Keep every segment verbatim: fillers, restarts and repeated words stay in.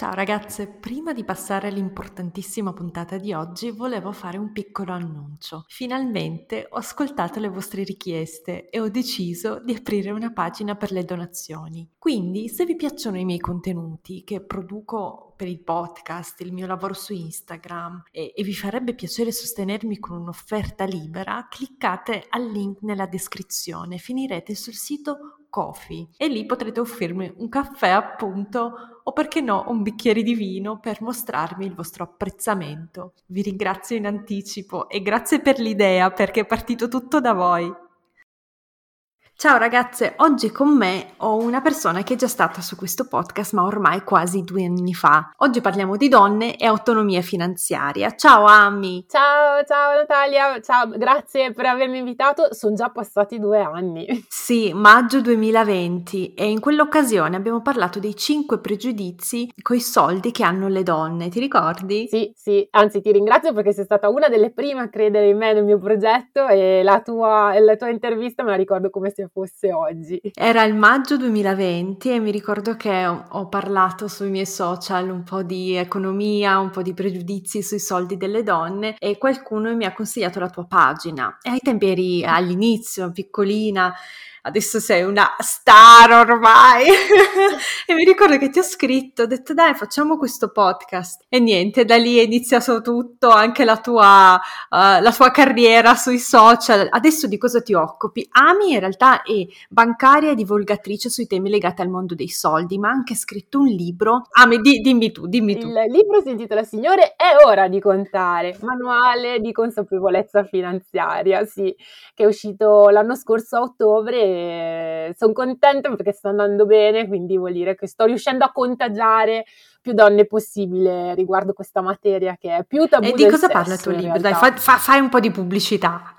Ciao ragazze, prima di passare all'importantissima puntata di oggi volevo fare un piccolo annuncio. Finalmente ho ascoltato le vostre richieste e ho deciso di aprire una pagina per le donazioni. Quindi se vi piacciono i miei contenuti che produco per il podcast, il mio lavoro su Instagram e, e vi farebbe piacere sostenermi con un'offerta libera, cliccate al link nella descrizione, finirete sul sito Ko-fi e lì potrete offrirmi un caffè appunto o perché no un bicchiere di vino per mostrarmi il vostro apprezzamento. Vi ringrazio in anticipo e grazie per l'idea perché è partito tutto da voi. Ciao ragazze, oggi con me ho una persona che è già stata su questo podcast ma ormai quasi due anni fa. Oggi parliamo di donne e autonomia finanziaria. Ciao Ami! Ciao, ciao Natalia, ciao, grazie per avermi invitato, sono già passati due anni. Sì, maggio duemilaventi e in quell'occasione abbiamo parlato dei cinque pregiudizi coi soldi che hanno le donne, ti ricordi? Sì, sì, anzi ti ringrazio perché sei stata una delle prime a credere in me nel mio progetto e la tua, la tua intervista me la ricordo come se fosse oggi. Era il maggio duemilaventi e mi ricordo che ho, ho parlato sui miei social un po' di economia, un po' di pregiudizi sui soldi delle donne e qualcuno mi ha consigliato la tua pagina e ai tempi eri all'inizio, piccolina. Adesso sei una star ormai e mi ricordo che ti ho scritto, ho detto dai facciamo questo podcast e niente, da lì è iniziato tutto, anche la tua, uh, la tua carriera sui social. Adesso di cosa ti occupi? Ami in realtà è bancaria e divulgatrice sui temi legati al mondo dei soldi, ma ha anche scritto un libro. Ami, di, dimmi tu, dimmi tu. Il libro si intitola Signore, è ora di contare, manuale di consapevolezza finanziaria, sì, che è uscito l'anno scorso a ottobre. Sono contenta perché sta andando bene, quindi vuol dire che sto riuscendo a contagiare più donne possibile riguardo questa materia che è più tabù. E di cosa parla il tuo libro? Dai, fa, fa, fai un po' di pubblicità.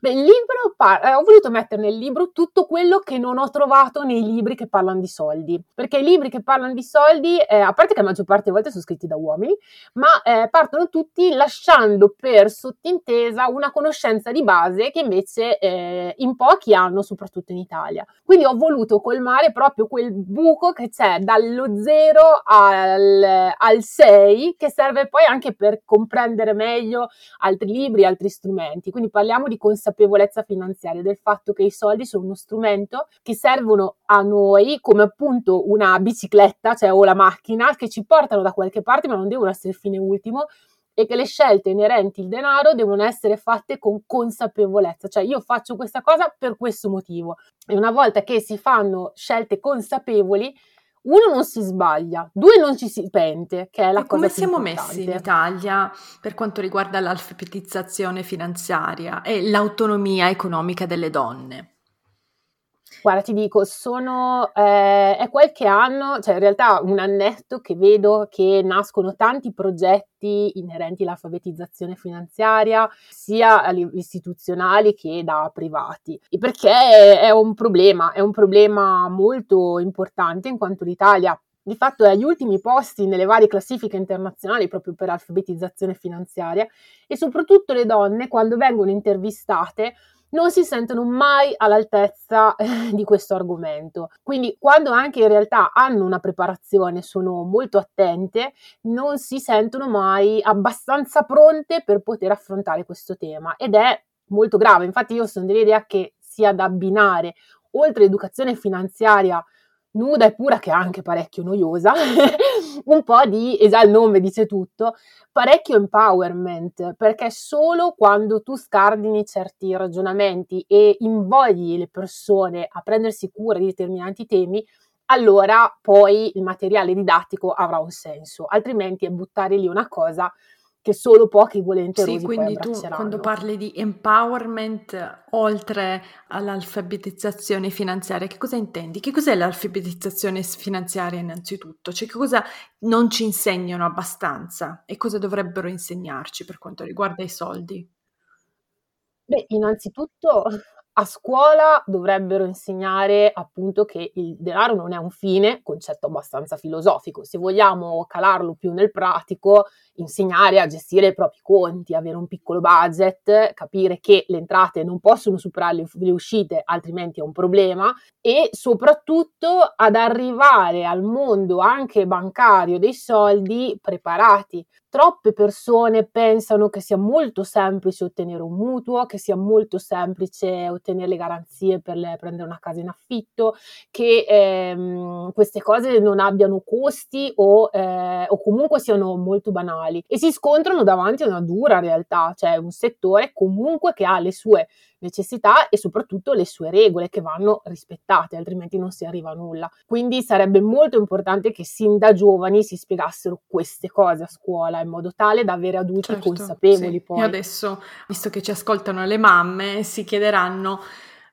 Beh, il libro par- ho voluto mettere nel libro tutto quello che non ho trovato nei libri che parlano di soldi, perché i libri che parlano di soldi, eh, a parte che la maggior parte delle volte sono scritti da uomini, ma eh, partono tutti lasciando per sottintesa una conoscenza di base che invece eh, in pochi hanno, soprattutto in Italia. Quindi ho voluto colmare proprio quel buco che c'è dallo zero al, al sei, che serve poi anche per comprendere meglio altri libri, altri strumenti. Quindi parliamo di consapevolezza finanziaria, del fatto che i soldi sono uno strumento che servono a noi come appunto una bicicletta, cioè o la macchina, che ci portano da qualche parte ma non devono essere il fine ultimo, e che le scelte inerenti al denaro devono essere fatte con consapevolezza, cioè io faccio questa cosa per questo motivo. E una volta che si fanno scelte consapevoli, uno non si sbaglia, due non ci si pente, che è la e cosa come più siamo importante. Messi in Italia per quanto riguarda l'alfabetizzazione finanziaria e l'autonomia economica delle donne? Guarda, ti dico, sono eh, è qualche anno, cioè in realtà un annetto che vedo che nascono tanti progetti inerenti all'alfabetizzazione finanziaria, sia istituzionali che da privati, e perché è un problema, è un problema molto importante in quanto l'Italia di fatto è agli ultimi posti nelle varie classifiche internazionali proprio per alfabetizzazione finanziaria e soprattutto le donne quando vengono intervistate non si sentono mai all'altezza eh, di questo argomento. Quindi quando anche in realtà hanno una preparazione, sono molto attente, non si sentono mai abbastanza pronte per poter affrontare questo tema ed è molto grave. Infatti io sono dell'idea che sia da abbinare, oltre all'educazione finanziaria nuda e pura, che è anche parecchio noiosa, un po' di, e già il nome dice tutto, parecchio empowerment, perché solo quando tu scardini certi ragionamenti e invogli le persone a prendersi cura di determinati temi, allora poi il materiale didattico avrà un senso, altrimenti è buttare lì una cosa che solo pochi volenterosi sì, poi abbracceranno. Sì, quindi tu quando parli di empowerment oltre all'alfabetizzazione finanziaria, che cosa intendi? Che cos'è l'alfabetizzazione finanziaria innanzitutto? Cioè che cosa non ci insegnano abbastanza e cosa dovrebbero insegnarci per quanto riguarda i soldi? Beh, innanzitutto a scuola dovrebbero insegnare appunto che il denaro non è un fine, concetto abbastanza filosofico. Se vogliamo calarlo più nel pratico, insegnare a gestire i propri conti, avere un piccolo budget, capire che le entrate non possono superare le, le uscite, altrimenti è un problema, e soprattutto ad arrivare al mondo anche bancario dei soldi preparati. Troppe persone pensano che sia molto semplice ottenere un mutuo, che sia molto semplice ottenere le garanzie per le, prendere una casa in affitto, che ehm, queste cose non abbiano costi o, eh, o comunque siano molto banali, e si scontrano davanti a una dura realtà, cioè un settore comunque che ha le sue necessità e soprattutto le sue regole che vanno rispettate, altrimenti non si arriva a nulla. Quindi sarebbe molto importante che sin da giovani si spiegassero queste cose a scuola in modo tale da avere adulti certo, consapevoli. Sì. Poi. E adesso, visto che ci ascoltano le mamme, si chiederanno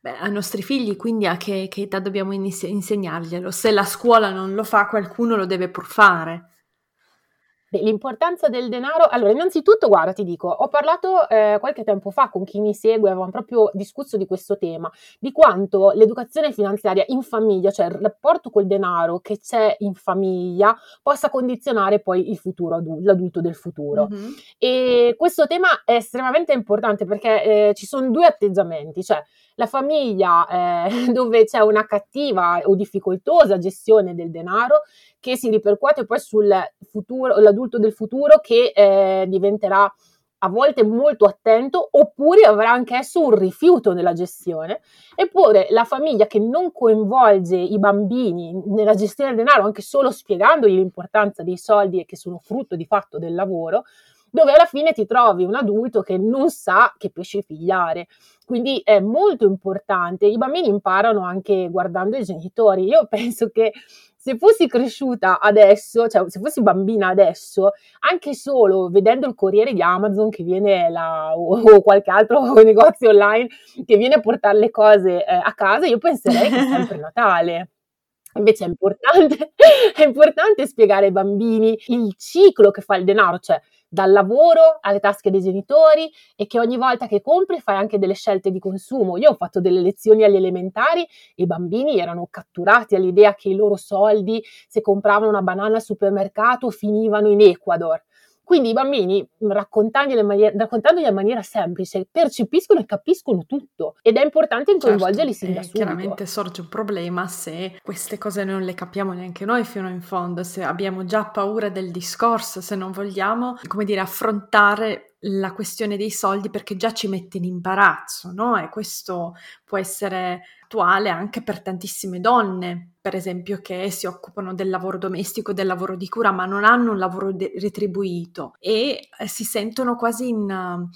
beh, ai nostri figli quindi a che, che età dobbiamo inse- insegnarglielo? Se la scuola non lo fa, qualcuno lo deve pur fare. L'importanza del denaro, allora innanzitutto guarda ti dico, ho parlato eh, qualche tempo fa con chi mi segue, avevamo proprio discusso di questo tema, di quanto l'educazione finanziaria in famiglia, cioè il rapporto col denaro che c'è in famiglia, possa condizionare poi il futuro adulto, l'adulto del futuro. Mm-hmm. E questo tema è estremamente importante perché eh, ci sono due atteggiamenti, cioè la famiglia eh, dove c'è una cattiva o difficoltosa gestione del denaro che si ripercuote poi sul futuro, l'adulto del futuro che eh, diventerà a volte molto attento oppure avrà anch'esso un rifiuto nella gestione, eppure la famiglia che non coinvolge i bambini nella gestione del denaro anche solo spiegandogli l'importanza dei soldi e che sono frutto di fatto del lavoro, dove alla fine ti trovi un adulto che non sa che pesce pigliare. Quindi è molto importante, i bambini imparano anche guardando i genitori. Io penso che se fossi cresciuta adesso, cioè se fossi bambina adesso, anche solo vedendo il corriere di Amazon che viene la, o, o qualche altro negozio online che viene a portare le cose eh, a casa, io penserei che è sempre Natale. Invece è importante, è importante spiegare ai bambini il ciclo che fa il denaro, cioè dal lavoro alle tasche dei genitori, e che ogni volta che compri fai anche delle scelte di consumo. Io ho fatto delle lezioni alle elementari e i bambini erano catturati all'idea che i loro soldi, se compravano una banana al supermercato, finivano in Ecuador. Quindi i bambini, raccontandogli in maniera, raccontandogli in maniera semplice, percepiscono e capiscono tutto, ed è importante coinvolgerli certo, sin da subito. Chiaramente sorge un problema se queste cose non le capiamo neanche noi fino in fondo, se abbiamo già paura del discorso, se non vogliamo, come dire, affrontare la questione dei soldi perché già ci mette in imbarazzo, no? E questo può essere attuale anche per tantissime donne, per esempio, che si occupano del lavoro domestico, del lavoro di cura, ma non hanno un lavoro de- retribuito e si sentono quasi in,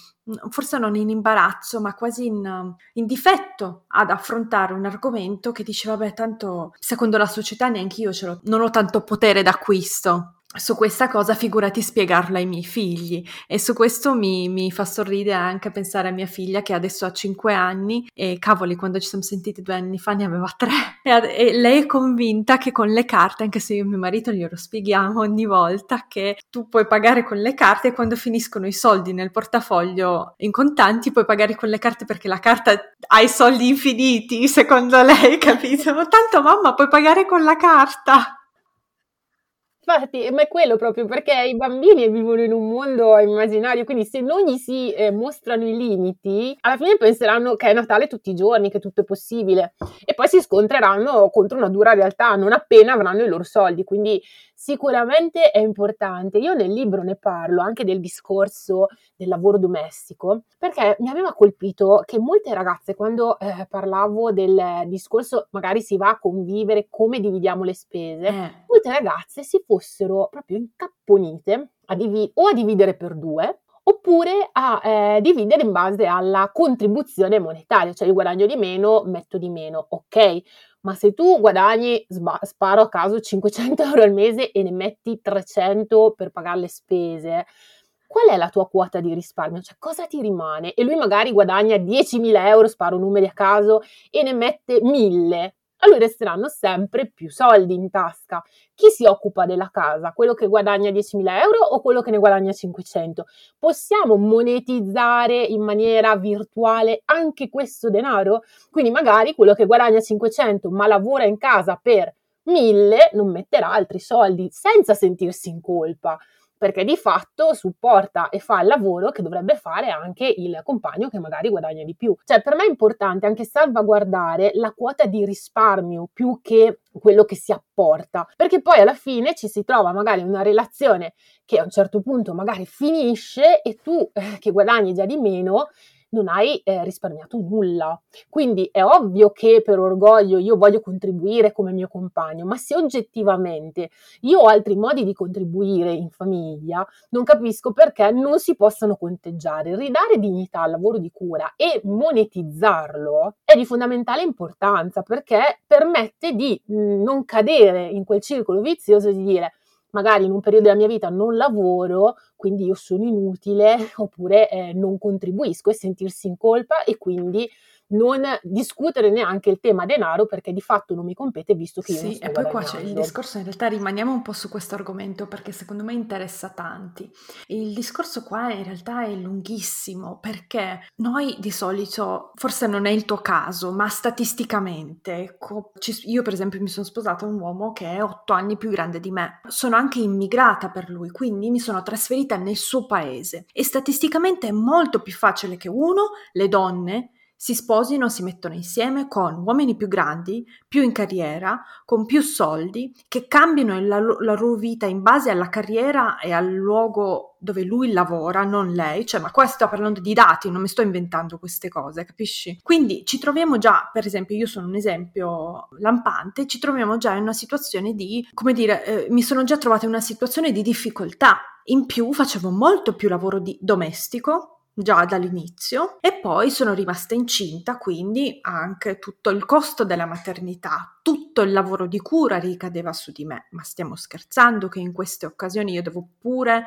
forse non in imbarazzo, ma quasi in, in difetto ad affrontare un argomento che dice vabbè, tanto secondo la società neanche io ce l'ho, non ho tanto potere d'acquisto su questa cosa, figurati spiegarla ai miei figli. E su questo mi, mi fa sorridere anche pensare a mia figlia che adesso ha cinque anni e cavoli, quando ci siamo sentiti due anni fa ne aveva tre e, e lei è convinta che con le carte, anche se io e mio marito glielo spieghiamo ogni volta che tu puoi pagare con le carte e quando finiscono i soldi nel portafoglio in contanti puoi pagare con le carte perché la carta ha i soldi infiniti, secondo lei, capito? Tanto mamma puoi pagare con la carta. Infatti, ma è quello proprio, perché i bambini vivono in un mondo immaginario, quindi se non gli si eh, mostrano i limiti, alla fine penseranno che è Natale tutti i giorni, che tutto è possibile, e poi si scontreranno contro una dura realtà non appena avranno i loro soldi. Quindi sicuramente è importante. Io nel libro ne parlo anche del discorso del lavoro domestico, perché mi aveva colpito che molte ragazze, quando eh, parlavo del discorso magari si va a convivere, come dividiamo le spese, eh. molte ragazze si fossero proprio incapponite a divi- o a dividere per due, oppure a eh, dividere in base alla contribuzione monetaria, cioè io guadagno di meno, metto di meno, ok, ma se tu guadagni, sba- sparo a caso cinquecento euro al mese e ne metti trecento per pagare le spese, qual è la tua quota di risparmio? Cioè, cosa ti rimane? E lui magari guadagna diecimila euro, sparo numeri a caso, e ne mette mille. A lui resteranno sempre più soldi in tasca. Chi si occupa della casa? Quello che guadagna diecimila euro o quello che ne guadagna cinquecento? Possiamo monetizzare in maniera virtuale anche questo denaro? Quindi magari quello che guadagna cinquecento ma lavora in casa per mille non metterà altri soldi senza sentirsi in colpa, perché di fatto supporta e fa il lavoro che dovrebbe fare anche il compagno che magari guadagna di più. Cioè, per me è importante anche salvaguardare la quota di risparmio più che quello che si apporta, perché poi alla fine ci si trova magari in una relazione che a un certo punto magari finisce e tu eh, che guadagni già di meno non hai eh, risparmiato nulla. Quindi è ovvio che per orgoglio io voglio contribuire come mio compagno, ma se oggettivamente io ho altri modi di contribuire in famiglia, non capisco perché non si possano conteggiare. Ridare dignità al lavoro di cura e monetizzarlo è di fondamentale importanza, perché permette di non cadere in quel circolo vizioso di dire: magari in un periodo della mia vita non lavoro, quindi io sono inutile, oppure eh, non contribuisco, e sentirsi in colpa e quindi non discutere neanche il tema denaro, perché di fatto non mi compete visto che io sì, non sto e poi qua c'è il discorso, in realtà rimaniamo un po' su questo argomento perché secondo me interessa tanti. Il discorso qua in realtà è lunghissimo, perché noi di solito, forse non è il tuo caso, ma statisticamente io per esempio mi sono sposata a un uomo che è otto anni più grande di me, sono anche immigrata per lui, quindi mi sono trasferita nel suo paese e statisticamente è molto più facile che uno, le donne, si sposino, si mettono insieme con uomini più grandi, più in carriera, con più soldi, che cambiano la, la loro vita in base alla carriera e al luogo dove lui lavora, non lei. Cioè, ma qua sto parlando di dati, non mi sto inventando queste cose, capisci? Quindi ci troviamo già, per esempio, io sono un esempio lampante, ci troviamo già in una situazione di, come dire, eh, mi sono già trovata in una situazione di difficoltà. In più facevo molto più lavoro di domestico, già dall'inizio, e poi sono rimasta incinta, quindi anche tutto il costo della maternità, tutto il lavoro di cura ricadeva su di me. Ma stiamo scherzando che in queste occasioni io devo pure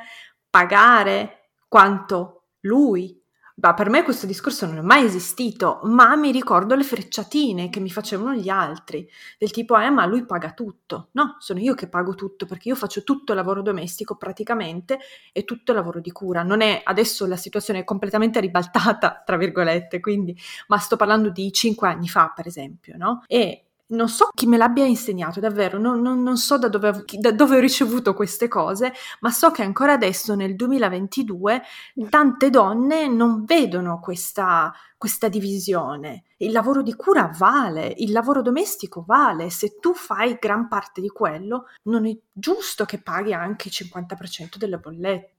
pagare quanto lui? Bah, per me questo discorso non è mai esistito, ma mi ricordo le frecciatine che mi facevano gli altri, del tipo, eh ma lui paga tutto. No, sono io che pago tutto, perché io faccio tutto il lavoro domestico praticamente e tutto il lavoro di cura. Non è, adesso la situazione è completamente ribaltata, tra virgolette, quindi, ma sto parlando di cinque anni fa, per esempio, no? E non so chi me l'abbia insegnato, davvero, non, non, non so da dove, da dove ho ricevuto queste cose, ma so che ancora adesso, nel duemilaventidue, tante donne non vedono questa, questa divisione. Il lavoro di cura vale, il lavoro domestico vale, se tu fai gran parte di quello, non è giusto che paghi anche il cinquanta per cento delle bollette.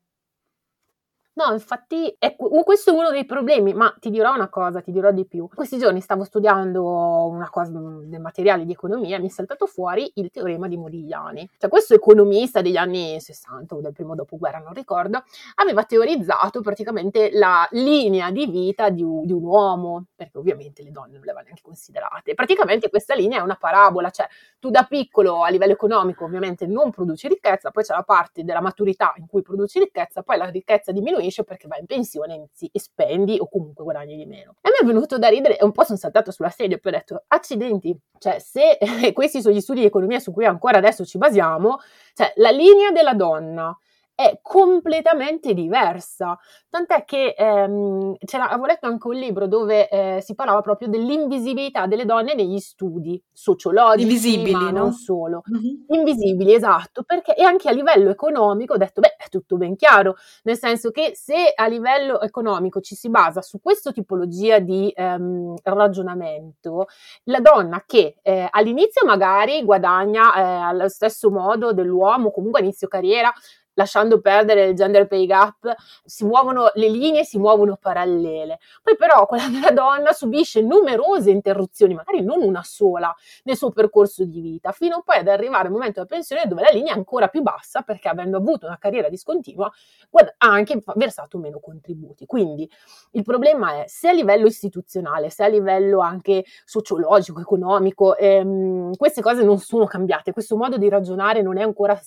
No, infatti è, questo è uno dei problemi, ma ti dirò una cosa, ti dirò di più. Questi giorni stavo studiando una cosa del materiale di economia e mi è saltato fuori il teorema di Modigliani. Cioè, questo economista degli anni sessanta o del primo dopoguerra, non ricordo, aveva teorizzato praticamente la linea di vita di, di un uomo, perché ovviamente le donne non le aveva neanche considerate. Praticamente questa linea è una parabola, cioè tu da piccolo a livello economico ovviamente non produci ricchezza, poi c'è la parte della maturità in cui produci ricchezza, poi la ricchezza diminuisce perché vai in pensione, inizi e spendi o comunque guadagni di meno. E mi è venuto da ridere e un po' sono saltato sulla sedia e poi ho detto: accidenti, cioè se eh, questi sono gli studi di economia su cui ancora adesso ci basiamo, cioè la linea della donna è completamente diversa, tant'è che ehm, c'era, avevo letto anche un libro dove eh, si parlava proprio dell'invisibilità delle donne negli studi sociologici, invisibili, ma no? Non solo, mm-hmm. Invisibili, esatto, perché e anche a livello economico ho detto, beh, è tutto ben chiaro, nel senso che se a livello economico ci si basa su questa tipologia di ehm, ragionamento, la donna che eh, all'inizio magari guadagna eh, allo stesso modo dell'uomo, comunque inizio carriera, lasciando perdere il gender pay gap, si muovono le linee, si muovono parallele. Poi però quella della donna subisce numerose interruzioni, magari non una sola, nel suo percorso di vita, fino poi ad arrivare al momento della pensione dove la linea è ancora più bassa, perché avendo avuto una carriera discontinua ha anche versato meno contributi. Quindi il problema è, se a livello istituzionale, se a livello anche sociologico, economico, ehm, queste cose non sono cambiate, questo modo di ragionare non è ancora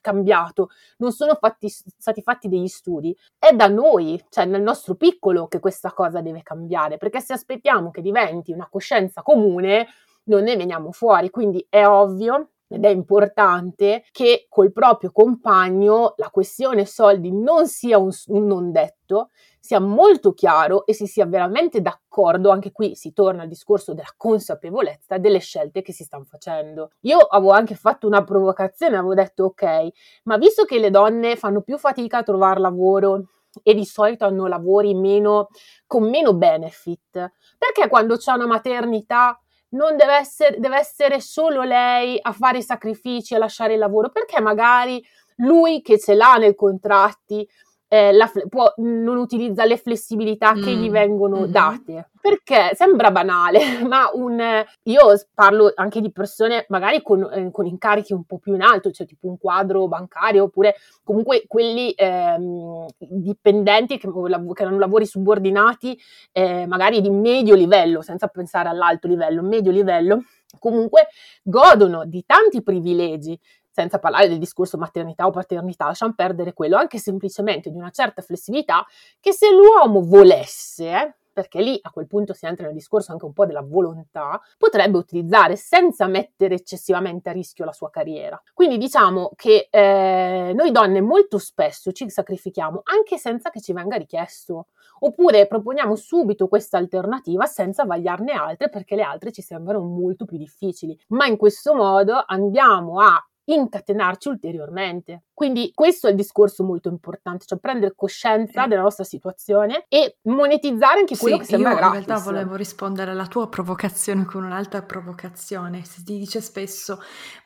cambiato, non sono fatti, stati fatti degli studi, è da noi, cioè nel nostro piccolo, che questa cosa deve cambiare, perché se aspettiamo che diventi una coscienza comune non ne veniamo fuori. Quindi è ovvio ed è importante che col proprio compagno la questione soldi non sia un, un non detto, sia molto chiaro e si sia veramente d'accordo. Anche qui si torna al discorso della consapevolezza delle scelte che si stanno facendo. Io avevo anche fatto una provocazione, avevo detto ok, ma visto che le donne fanno più fatica a trovare lavoro e di solito hanno lavori meno, con meno benefit, perché quando c'è una maternità non deve essere, deve essere solo lei a fare i sacrifici, a lasciare il lavoro, perché magari lui che ce l'ha nei contratti eh, la, può, non utilizza le flessibilità mm. che gli vengono mm-hmm. date? Perché sembra banale, ma un io parlo anche di persone magari con, eh, con incarichi un po' più in alto, cioè tipo un quadro bancario, oppure comunque quelli ehm, dipendenti che, che hanno lavori subordinati eh, magari di medio livello, senza pensare all'alto livello, medio livello, comunque godono di tanti privilegi, senza parlare del discorso maternità o paternità, lasciamo perdere quello, anche semplicemente di una certa flessibilità che se l'uomo volesse... Eh, perché lì a quel punto si entra nel discorso anche un po' della volontà, potrebbe utilizzare senza mettere eccessivamente a rischio la sua carriera. Quindi diciamo che eh, noi donne molto spesso ci sacrifichiamo anche senza che ci venga richiesto, oppure proponiamo subito questa alternativa senza vagliarne altre perché le altre ci sembrano molto più difficili, ma in questo modo andiamo a incatenarci ulteriormente. Quindi questo è il discorso molto importante, cioè prendere coscienza della nostra situazione e monetizzare anche quello sì, che sembra gratis. Io in realtà volevo rispondere alla tua provocazione con un'altra provocazione. Si dice spesso,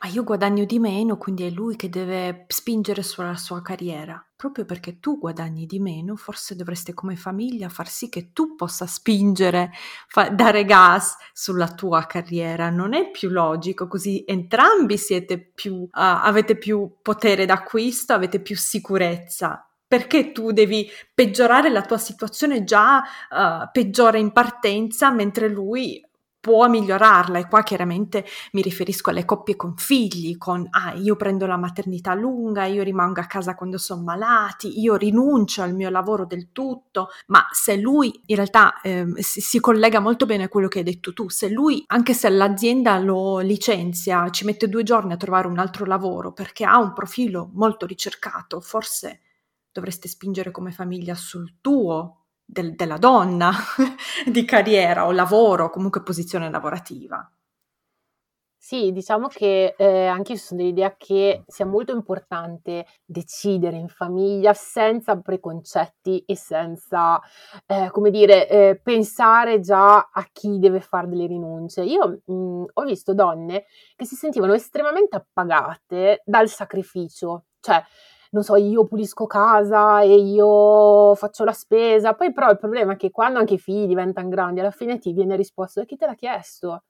ma io guadagno di meno, quindi è lui che deve spingere sulla sua carriera. Proprio perché tu guadagni di meno, forse dovreste come famiglia far sì che tu possa spingere, fa- dare gas sulla tua carriera. Non è più logico, così entrambi siete più, uh, avete più potere d'acquisto, avete più sicurezza. Perché tu devi peggiorare la tua situazione già uh, peggiore in partenza, mentre lui... può migliorarla? E qua chiaramente mi riferisco alle coppie con figli, con ah io prendo la maternità lunga, io rimango a casa quando sono malati, io rinuncio al mio lavoro del tutto. Ma se lui in realtà eh, si, si collega molto bene a quello che hai detto tu, se lui anche se l'azienda lo licenzia ci mette due giorni a trovare un altro lavoro perché ha un profilo molto ricercato, forse dovreste spingere come famiglia sul tuo Del, della donna di carriera o lavoro, comunque posizione lavorativa. Sì, diciamo che eh, anche io sono dell'idea che sia molto importante decidere in famiglia senza preconcetti e senza, eh, come dire, eh, pensare già a chi deve fare delle rinunce. Io mh, ho visto donne che si sentivano estremamente appagate dal sacrificio, cioè non so, io pulisco casa e io faccio la spesa, poi però il problema è che quando anche i figli diventano grandi alla fine ti viene risposto e chi te l'ha chiesto?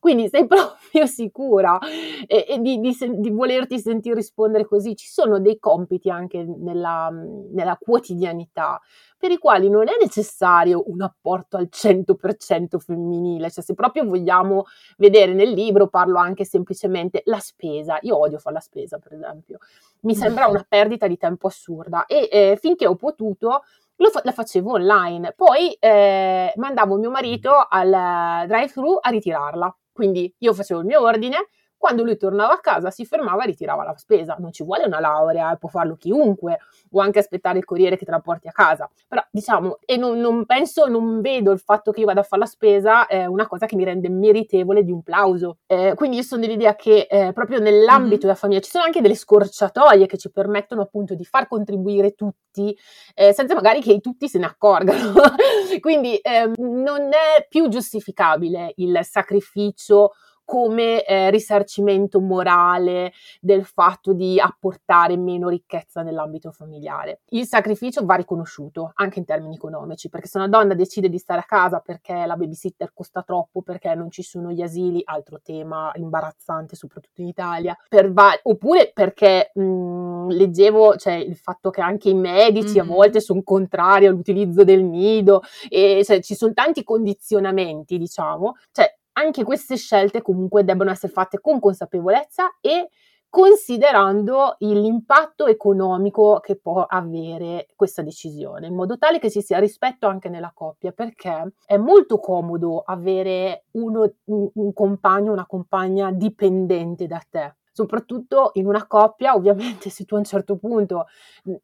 Quindi sei proprio sicura e, e di, di, di volerti sentire rispondere così. Ci sono dei compiti anche nella, nella quotidianità per i quali non è necessario un apporto al cento per cento femminile, cioè se proprio vogliamo vedere nel libro parlo anche semplicemente la spesa. Io odio fare la spesa, per esempio, mi sembra una perdita di tempo assurda e eh, finché ho potuto Lo fa- la facevo online, poi eh, mandavo mio marito al drive-thru a ritirarla, quindi io facevo il mio ordine, quando lui tornava a casa si fermava e ritirava la spesa. Non ci vuole una laurea, può farlo chiunque, o anche aspettare il corriere che te la porti a casa, però diciamo, e non, non penso, non vedo il fatto che io vada a fare la spesa è una cosa che mi rende meritevole di un plauso, eh, quindi io sono dell'idea che eh, proprio nell'ambito mm-hmm. della famiglia ci sono anche delle scorciatoie che ci permettono appunto di far contribuire tutti, eh, senza magari che tutti se ne accorgano quindi eh, non è più giustificabile il sacrificio come eh, risarcimento morale del fatto di apportare meno ricchezza nell'ambito familiare. Il sacrificio va riconosciuto anche in termini economici, perché se una donna decide di stare a casa perché la babysitter costa troppo, perché non ci sono gli asili, altro tema imbarazzante soprattutto in Italia, per va- oppure perché mh, leggevo cioè, il fatto che anche i medici mm-hmm. a volte sono contrari all'utilizzo del nido, e cioè, ci sono tanti condizionamenti, diciamo, cioè anche queste scelte comunque debbono essere fatte con consapevolezza e considerando l'impatto economico che può avere questa decisione, in modo tale che ci sia rispetto anche nella coppia, perché è molto comodo avere uno, un, un compagno, una compagna dipendente da te, soprattutto in una coppia. Ovviamente se tu a un certo punto,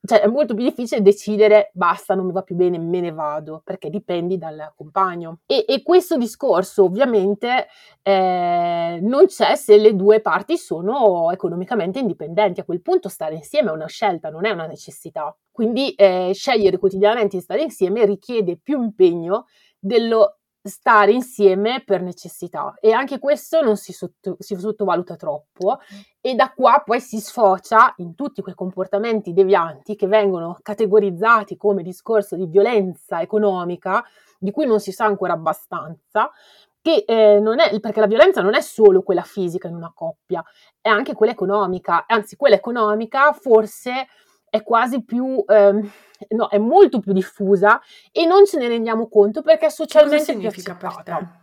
cioè è molto più difficile decidere basta, non mi va più bene, me ne vado, perché dipendi dal compagno. E, e questo discorso ovviamente eh, non c'è se le due parti sono economicamente indipendenti. A quel punto stare insieme è una scelta, non è una necessità. Quindi eh, scegliere quotidianamente di stare insieme richiede più impegno dello stare insieme per necessità, e anche questo non si, sotto, si sottovaluta troppo, e da qua poi si sfocia in tutti quei comportamenti devianti che vengono categorizzati come discorso di violenza economica, di cui non si sa ancora abbastanza, che eh, non è, perché la violenza non è solo quella fisica in una coppia, è anche quella economica, anzi quella economica forse è quasi più, ehm, no, è molto più diffusa e non ce ne rendiamo conto perché è socialmente più accettata.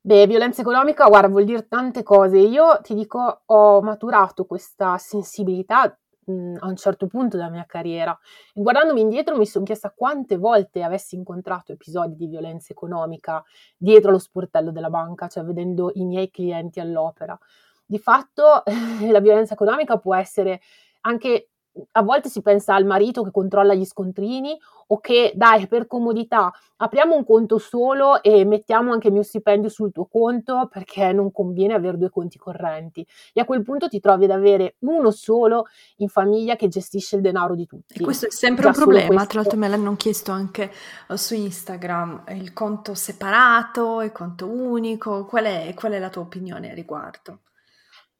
Beh, violenza economica, guarda, vuol dire tante cose. Io ti dico, ho maturato questa sensibilità mh, a un certo punto della mia carriera. Guardandomi indietro mi sono chiesta quante volte avessi incontrato episodi di violenza economica dietro allo sportello della banca, cioè vedendo i miei clienti all'opera. Di fatto eh, la violenza economica può essere anche, a volte si pensa al marito che controlla gli scontrini o che dai per comodità apriamo un conto solo e mettiamo anche il mio stipendio sul tuo conto perché non conviene avere due conti correnti, e a quel punto ti trovi ad avere uno solo in famiglia che gestisce il denaro di tutti. E questo è sempre Già un problema, tra l'altro me l'hanno chiesto anche su Instagram, il conto separato, il conto unico, qual è, qual è la tua opinione a riguardo?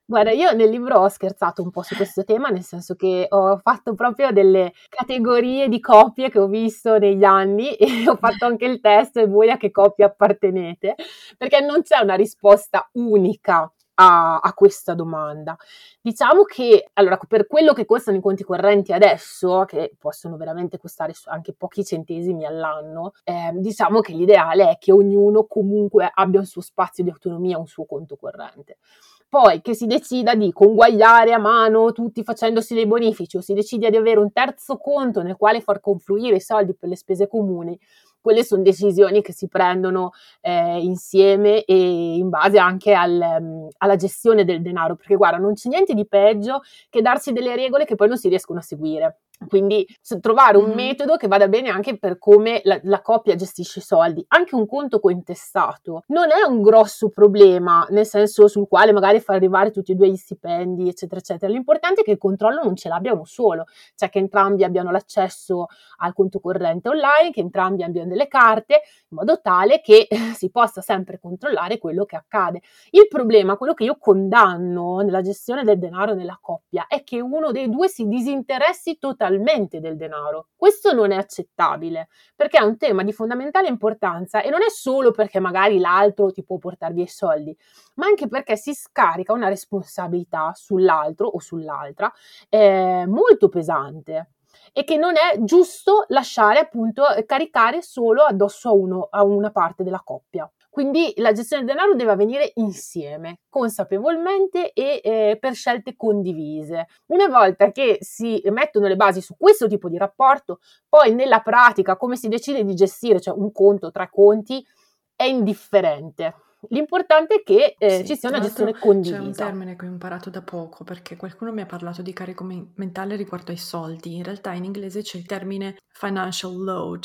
Guarda, io nel libro ho scherzato un po' su questo tema, nel senso che ho fatto proprio delle categorie di coppie che ho visto negli anni e ho fatto anche il test e voi a che coppie appartenete, perché non c'è una risposta unica a, a questa domanda. Diciamo che, allora, per quello che costano i conti correnti adesso, che possono veramente costare anche pochi centesimi all'anno, eh, diciamo che l'ideale è che ognuno comunque abbia un suo spazio di autonomia, un suo conto corrente. Poi che si decida di conguagliare a mano tutti facendosi dei bonifici, o si decide di avere un terzo conto nel quale far confluire i soldi per le spese comuni, quelle sono decisioni che si prendono eh, insieme e in base anche al, um, alla gestione del denaro, perché guarda, non c'è niente di peggio che darsi delle regole che poi non si riescono a seguire. Quindi trovare un metodo che vada bene anche per come la, la coppia gestisce i soldi. Anche un conto cointestato non è un grosso problema, nel senso sul quale magari far arrivare tutti e due gli stipendi eccetera eccetera. L'importante è che il controllo non ce l'abbia uno solo, cioè che entrambi abbiano l'accesso al conto corrente online, che entrambi abbiano delle carte, in modo tale che si possa sempre controllare quello che accade. Il problema, quello che io condanno nella gestione del denaro nella coppia, è che uno dei due si disinteressi totalmente del denaro. Questo non è accettabile, perché è un tema di fondamentale importanza, e non è solo perché magari l'altro ti può portare via i soldi, ma anche perché si scarica una responsabilità sull'altro o sull'altra eh, molto pesante, e che non è giusto lasciare, appunto, caricare solo addosso a, uno, a una parte della coppia. Quindi la gestione del denaro deve avvenire insieme, consapevolmente e eh, per scelte condivise. Una volta che si mettono le basi su questo tipo di rapporto, poi nella pratica come si decide di gestire, cioè un conto, tre conti, è indifferente. L'importante è che eh, sì, ci sia una gestione condivisa. C'è un termine che ho imparato da poco, perché qualcuno mi ha parlato di carico mentale riguardo ai soldi. In realtà in inglese c'è il termine financial load,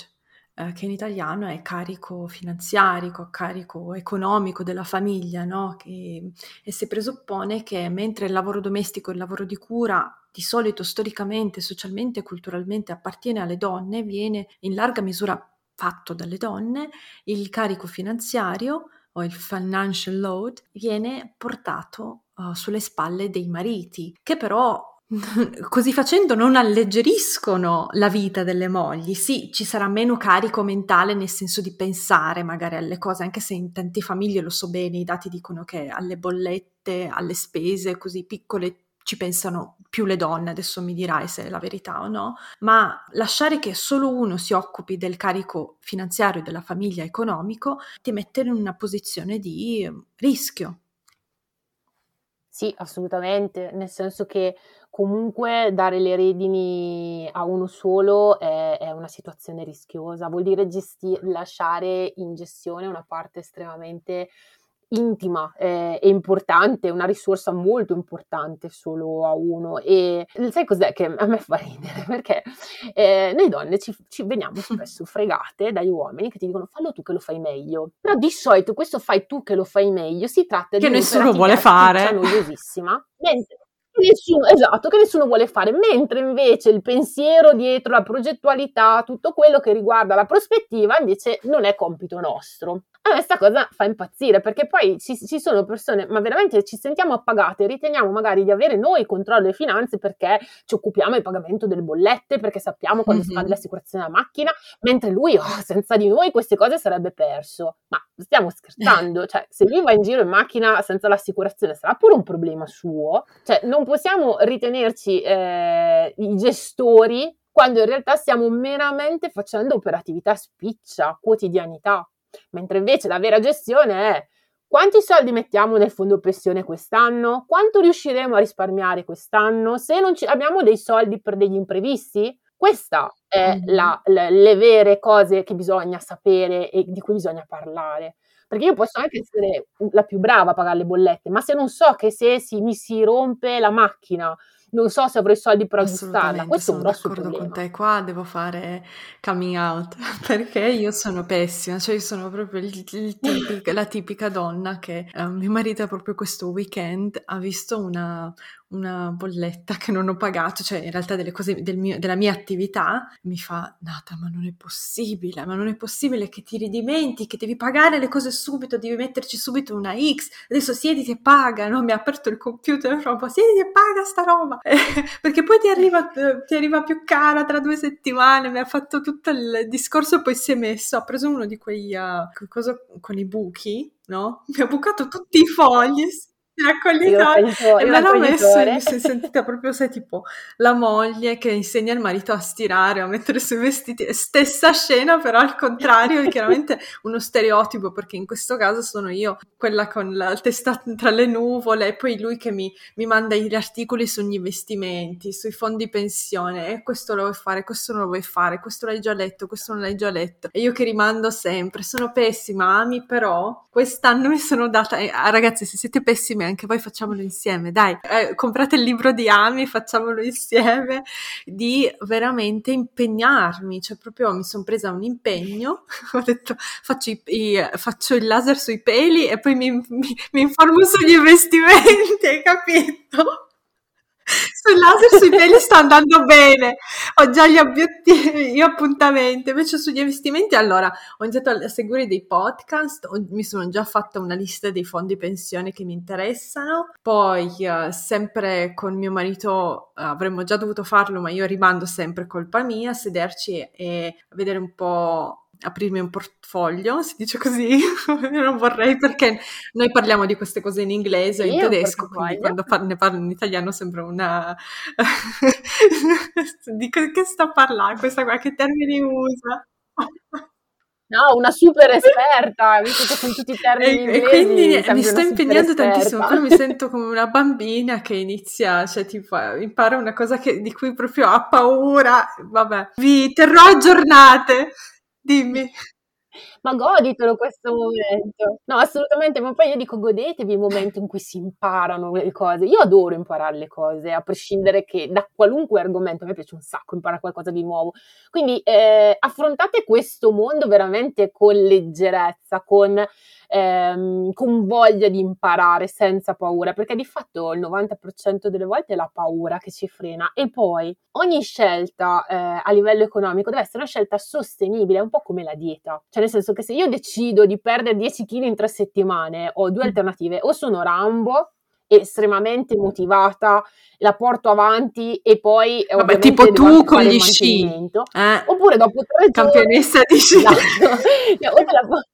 che in italiano è carico finanziario, carico economico della famiglia, no? Che, e si presuppone che mentre il lavoro domestico e il lavoro di cura di solito storicamente, socialmente e culturalmente appartiene alle donne, viene in larga misura fatto dalle donne, il carico finanziario o il financial load viene portato uh, sulle spalle dei mariti, che però così facendo non alleggeriscono la vita delle mogli. Sì, ci sarà meno carico mentale nel senso di pensare magari alle cose, anche se in tante famiglie, lo so bene, i dati dicono che alle bollette, alle spese così piccole ci pensano più le donne, adesso mi dirai se è la verità o no, ma lasciare che solo uno si occupi del carico finanziario della famiglia economico ti mette in una posizione di rischio. Sì, assolutamente, nel senso che comunque dare le redini a uno solo è, è una situazione rischiosa, vuol dire gesti- lasciare in gestione una parte estremamente intima eh, e importante, una risorsa molto importante solo a uno. E sai cos'è che a me fa ridere? Perché eh, noi donne ci, ci veniamo spesso fregate dagli uomini che ti dicono fallo tu che lo fai meglio, però di solito questo fai tu che lo fai meglio si tratta di che nessuno vuole fare, noiosissima, mentre nessuno, esatto, che nessuno vuole fare, mentre invece il pensiero dietro, la progettualità, tutto quello che riguarda la prospettiva invece non è compito nostro. A me questa cosa fa impazzire, perché poi ci, ci sono persone, ma veramente ci sentiamo appagate, riteniamo magari di avere noi controllo delle finanze perché ci occupiamo del pagamento delle bollette, perché sappiamo quando mm-hmm. scade l'assicurazione della macchina, mentre lui, oh, senza di noi queste cose sarebbe perso. Ma stiamo scherzando, cioè se lui va in giro in macchina senza l'assicurazione sarà pure un problema suo, cioè non possiamo ritenerci eh, i gestori quando in realtà stiamo meramente facendo operatività spiccia, quotidianità. Mentre invece la vera gestione è quanti soldi mettiamo nel fondo pensione quest'anno, quanto riusciremo a risparmiare quest'anno, se non ci, abbiamo dei soldi per degli imprevisti. Questa è la, le, le vere cose che bisogna sapere e di cui bisogna parlare, perché io posso anche essere la più brava a pagare le bollette, ma se non so che se si, mi si rompe la macchina non so se avrò i soldi per aggiustarla. Questo è un grosso problema. Sono d'accordo con te, qua devo fare coming out, perché io sono pessima, cioè io sono proprio il, il tipica, la tipica donna che eh, mio marito proprio questo weekend ha visto una, una bolletta che non ho pagato, cioè in realtà delle cose del mio, della mia attività, mi fa Nata, ma non è possibile, ma non è possibile che ti ridimenti, che devi pagare le cose subito, devi metterci subito una X, adesso siediti e paga, no? Mi ha aperto il computer un po', siediti e paga sta roba, eh, perché poi ti arriva, ti arriva più cara tra due settimane, mi ha fatto tutto il discorso, poi si è messo, ha preso uno di quei uh, cosa con i buchi, no? Mi ha bucato tutti i fogli, e me l'ho messo e mi sono sentita proprio, sai, tipo la moglie che insegna il marito a stirare, a mettere sui vestiti, stessa scena però al contrario, chiaramente uno stereotipo, perché in questo caso sono io quella con la testa tra le nuvole, e poi lui che mi, mi manda gli articoli sugli investimenti, sui fondi pensione, e eh, questo lo vuoi fare, questo non lo vuoi fare, questo l'hai già letto, questo non l'hai già letto, e io che rimando sempre, sono pessima. Ami, però quest'anno mi sono data, eh, ragazzi, se siete pessime anche voi facciamolo insieme, dai, eh, comprate il libro di Ami, facciamolo insieme, di veramente impegnarmi, cioè proprio mi sono presa un impegno, ho detto faccio, i, i, faccio il laser sui peli e poi mi, mi, mi informo sugli investimenti, hai capito? Sul laser sui peli sta andando bene, ho già gli obiettivi, gli appuntamenti, invece sugli investimenti allora ho iniziato a seguire dei podcast, ho, mi sono già fatta una lista dei fondi pensione che mi interessano, poi eh, sempre con mio marito eh, avremmo già dovuto farlo, ma io rimando sempre, colpa mia, a sederci e, e vedere un po', aprirmi un portfolio, si dice così, io non vorrei, perché noi parliamo di queste cose in inglese e in tedesco, quindi quando par- ne parlo in italiano sembra una... di che sta parlando, questa qua, che termini usa? No, una super esperta, visto che sono tutti i termini e, inglesi. E quindi mi sto impegnando tantissimo, però mi sento come una bambina che inizia, cioè tipo impara una cosa che, di cui proprio ha paura, vabbè, vi terrò aggiornate. Dimmi. Ma goditelo questo momento. No, assolutamente, ma poi io dico godetevi il momento in cui si imparano le cose. Io adoro imparare le cose, a prescindere che da qualunque argomento, a me piace un sacco imparare qualcosa di nuovo. Quindi eh, affrontate questo mondo veramente con leggerezza, con, ehm, con voglia di imparare, senza paura, perché di fatto il novanta per cento delle volte è la paura che ci frena. E poi ogni scelta eh, a livello economico deve essere una scelta sostenibile, un po' come la dieta. Cioè, nel senso che se io decido di perdere dieci chili in tre settimane, ho due alternative: o sono Rambo, estremamente motivata, la porto avanti e poi vabbè, tipo tu con gli sci, eh? Oppure dopo tre campionessa giorni, di sci, no, no, la porto.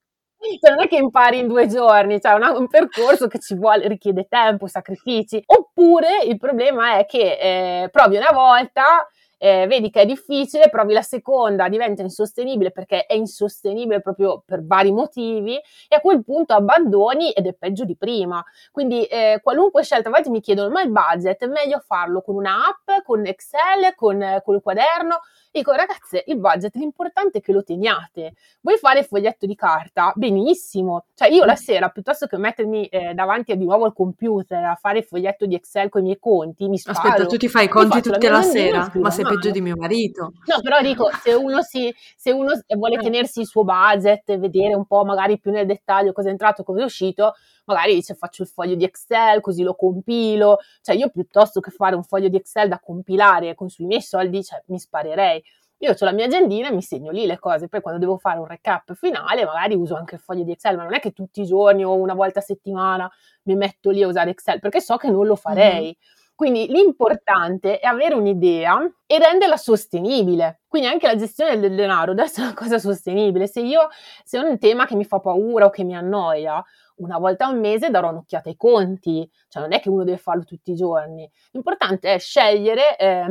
Cioè non è che impari in due giorni, cioè una, un percorso che ci vuole, richiede tempo, sacrifici. Oppure il problema è che eh, provi una volta eh, vedi che è difficile, provi la seconda, diventa insostenibile perché è insostenibile proprio per vari motivi, e a quel punto abbandoni ed è peggio di prima. Quindi eh, qualunque scelta, a volte mi chiedono, ma il budget è meglio farlo con una app, con Excel, con, eh, con il quaderno? Dico, ragazze, il budget l'importante è che lo teniate. Vuoi fare il foglietto di carta? Benissimo, cioè io la sera, piuttosto che mettermi eh, davanti a di nuovo al computer a fare il foglietto di Excel con i miei conti, mi sparo. Aspetta, tu ti fai i conti tutta la, la sera, ma sei peggio di mio marito. No, però dico, se uno, si, se uno vuole tenersi il suo budget, vedere un po' magari più nel dettaglio cosa è entrato, cosa è uscito, magari dice faccio il foglio di Excel, così lo compilo. Cioè io, piuttosto che fare un foglio di Excel da compilare con sui miei soldi, cioè, mi sparerei. Io ho la mia agendina e mi segno lì le cose, poi quando devo fare un recap finale magari uso anche il foglio di Excel, ma non è che tutti i giorni o una volta a settimana mi metto lì a usare Excel, perché so che non lo farei. Mm-hmm. Quindi l'importante è avere un'idea e renderla sostenibile. Quindi anche la gestione del denaro deve essere una cosa sostenibile. Se io, se è un tema che mi fa paura o che mi annoia, una volta al mese darò un'occhiata ai conti, cioè non è che uno deve farlo tutti i giorni. L'importante è scegliere eh,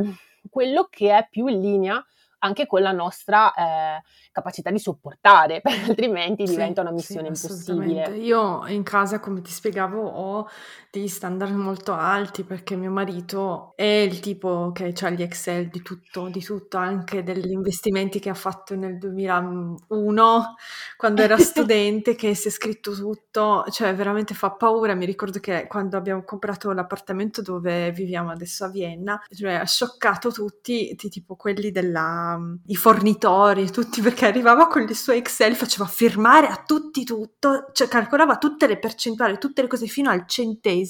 quello che è più in linea anche con la nostra eh, capacità di sopportare, perché altrimenti diventa sì, una missione sì, impossibile. Io in casa, come ti spiegavo, ho degli standard molto alti, perché mio marito è il tipo che ha gli Excel di tutto, di tutto, anche degli investimenti che ha fatto nel duemilauno, quando era studente, che si è scritto tutto, cioè veramente fa paura. Mi ricordo che quando abbiamo comprato l'appartamento dove viviamo adesso a Vienna, cioè ha scioccato tutti, tipo quelli della... i fornitori, tutti, perché arrivava con le sue Excel, faceva firmare a tutti tutto, cioè calcolava tutte le percentuali, tutte le cose fino al centesimo,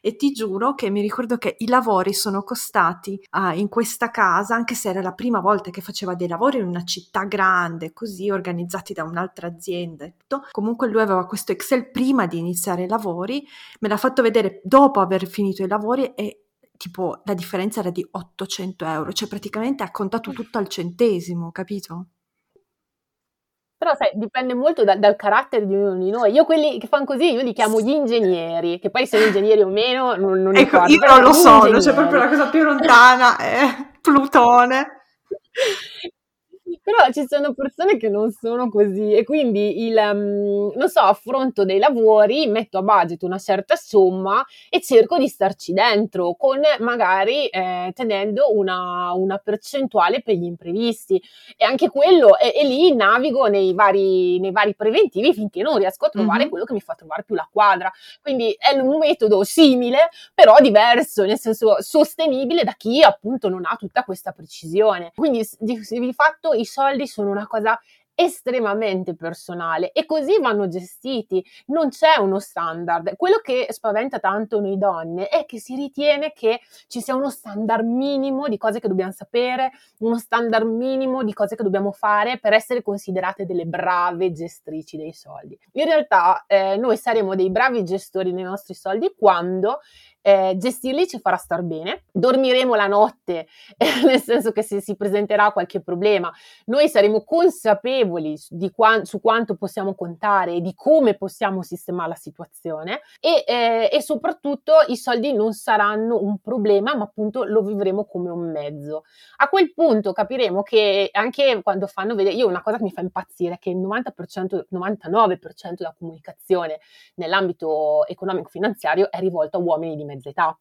e ti giuro che mi ricordo che i lavori sono costati uh, in questa casa, anche se era la prima volta che faceva dei lavori in una città grande, così organizzati da un'altra azienda e tutto, comunque lui aveva questo Excel prima di iniziare i lavori, me l'ha fatto vedere dopo aver finito i lavori, e tipo la differenza era di ottocento euro, cioè praticamente ha contato tutto al centesimo, capito? Però sai, dipende molto da, dal carattere di ognuno di noi. Io quelli che fanno così io li chiamo gli ingegneri, che poi sono ingegneri o meno non, non ecco, ricordo, io non lo so, c'è cioè proprio la cosa più lontana è Plutone. Però ci sono persone che non sono così, e quindi, il um, non so, affronto dei lavori, metto a budget una certa somma e cerco di starci dentro, con magari eh, tenendo una, una percentuale per gli imprevisti. E anche quello, e, e lì navigo nei vari, nei vari preventivi finché non riesco a trovare mm-hmm. quello che mi fa trovare più la quadra. Quindi è un metodo simile, però diverso, nel senso sostenibile da chi appunto non ha tutta questa precisione. Quindi di, di fatto i soldi sono una cosa estremamente personale e così vanno gestiti, non c'è uno standard. Quello che spaventa tanto noi donne è che si ritiene che ci sia uno standard minimo di cose che dobbiamo sapere, uno standard minimo di cose che dobbiamo fare per essere considerate delle brave gestrici dei soldi. In realtà eh, noi saremo dei bravi gestori dei nostri soldi quando Eh, gestirli ci farà star bene, dormiremo la notte, eh, nel senso che se si presenterà qualche problema noi saremo consapevoli di qua- su quanto possiamo contare e di come possiamo sistemare la situazione, e, eh, e soprattutto i soldi non saranno un problema, ma appunto lo vivremo come un mezzo. A quel punto capiremo che anche quando fanno vedere, io una cosa che mi fa impazzire è che il novanta per cento, novantanove per cento della comunicazione nell'ambito economico-finanziario è rivolto a uomini di età.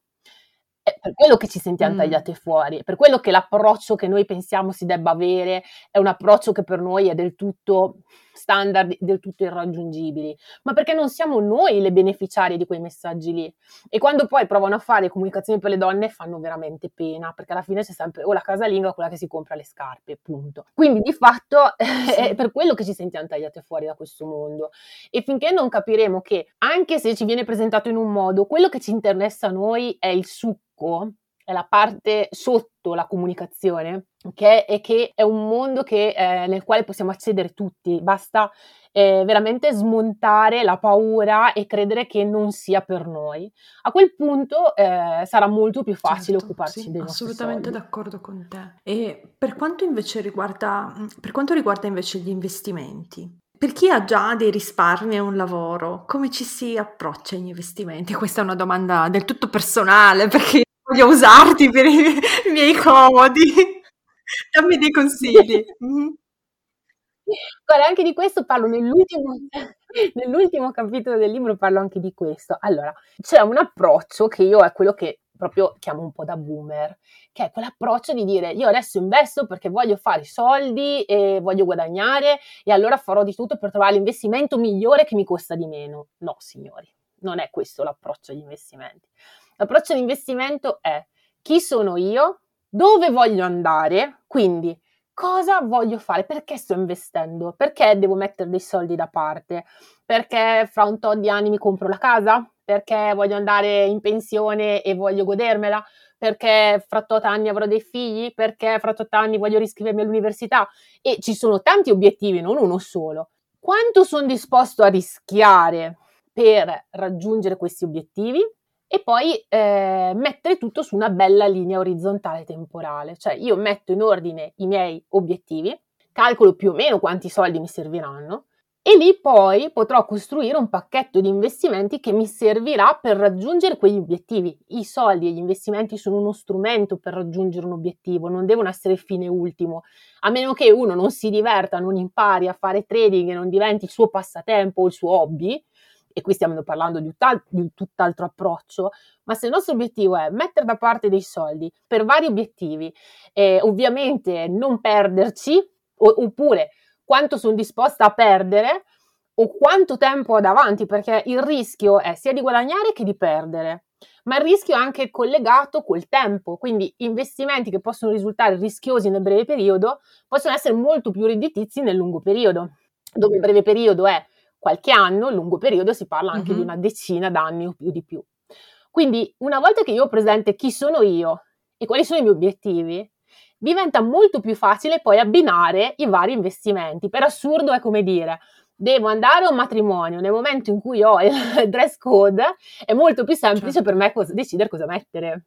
È per quello che ci sentiamo mm. tagliate fuori, per quello che l'approccio che noi pensiamo si debba avere è un approccio che per noi è del tutto standard, del tutto irraggiungibili, ma perché non siamo noi le beneficiarie di quei messaggi lì. E quando poi provano a fare comunicazioni per le donne fanno veramente pena, perché alla fine c'è sempre o la casalinga o quella che si compra le scarpe, punto. Quindi di fatto sì. è per quello che ci sentiamo tagliate fuori da questo mondo, e finché non capiremo che anche se ci viene presentato in un modo, quello che ci interessa a noi è il succo, è la parte sotto la comunicazione, che è, che è un mondo che, eh, nel quale possiamo accedere tutti, basta eh, veramente smontare la paura e credere che non sia per noi. A quel punto eh, sarà molto più facile certo, occuparci sì, dei nostri soldi. Assolutamente d'accordo con te. E per quanto invece riguarda, per quanto riguarda invece gli investimenti, per chi ha già dei risparmi e un lavoro, come ci si approccia agli investimenti? Questa è una domanda del tutto personale, perché voglio usarti per i i miei comodi. Dammi dei consigli. Mhm. Guarda, anche di questo parlo nell'ultimo, nell'ultimo capitolo del libro, parlo anche di questo. Allora, c'è un approccio che io è quello che proprio chiamo un po' da boomer, che è quell'approccio di dire: io adesso investo perché voglio fare i soldi e voglio guadagnare, e allora farò di tutto per trovare l'investimento migliore che mi costa di meno. No, signori, non è questo l'approccio agli investimenti. L'approccio all'investimento è: chi sono io, dove voglio andare, quindi cosa voglio fare, perché sto investendo, perché devo mettere dei soldi da parte, perché fra un tot di anni mi compro la casa, perché voglio andare in pensione e voglio godermela, perché fra tot anni avrò dei figli, perché fra tot anni voglio riscrivermi all'università. E ci sono tanti obiettivi, non uno solo. Quanto sono disposto a rischiare per raggiungere questi obiettivi? E poi eh, mettere tutto su una bella linea orizzontale temporale, cioè io metto in ordine i miei obiettivi, calcolo più o meno quanti soldi mi serviranno e lì poi potrò costruire un pacchetto di investimenti che mi servirà per raggiungere quegli obiettivi. I soldi e gli investimenti sono uno strumento per raggiungere un obiettivo, non devono essere il fine ultimo, a meno che uno non si diverta, non impari a fare trading e non diventi il suo passatempo o il suo hobby. E qui stiamo parlando di, tutt'al- di un tutt'altro approccio, ma se il nostro obiettivo è mettere da parte dei soldi per vari obiettivi, eh, ovviamente non perderci, o- oppure quanto sono disposta a perdere, o quanto tempo ho davanti, perché il rischio è sia di guadagnare che di perdere, ma il rischio è anche collegato col tempo, quindi investimenti che possono risultare rischiosi nel breve periodo possono essere molto più redditizi nel lungo periodo, dove il breve periodo è qualche anno, lungo periodo si parla anche mm-hmm. di una decina d'anni o più di più. Quindi una volta che io ho presente chi sono io e quali sono i miei obiettivi, diventa molto più facile poi abbinare i vari investimenti. Per assurdo è come dire: devo andare a un matrimonio, nel momento in cui ho il dress code è molto più semplice certo. per me cosa, decidere cosa mettere.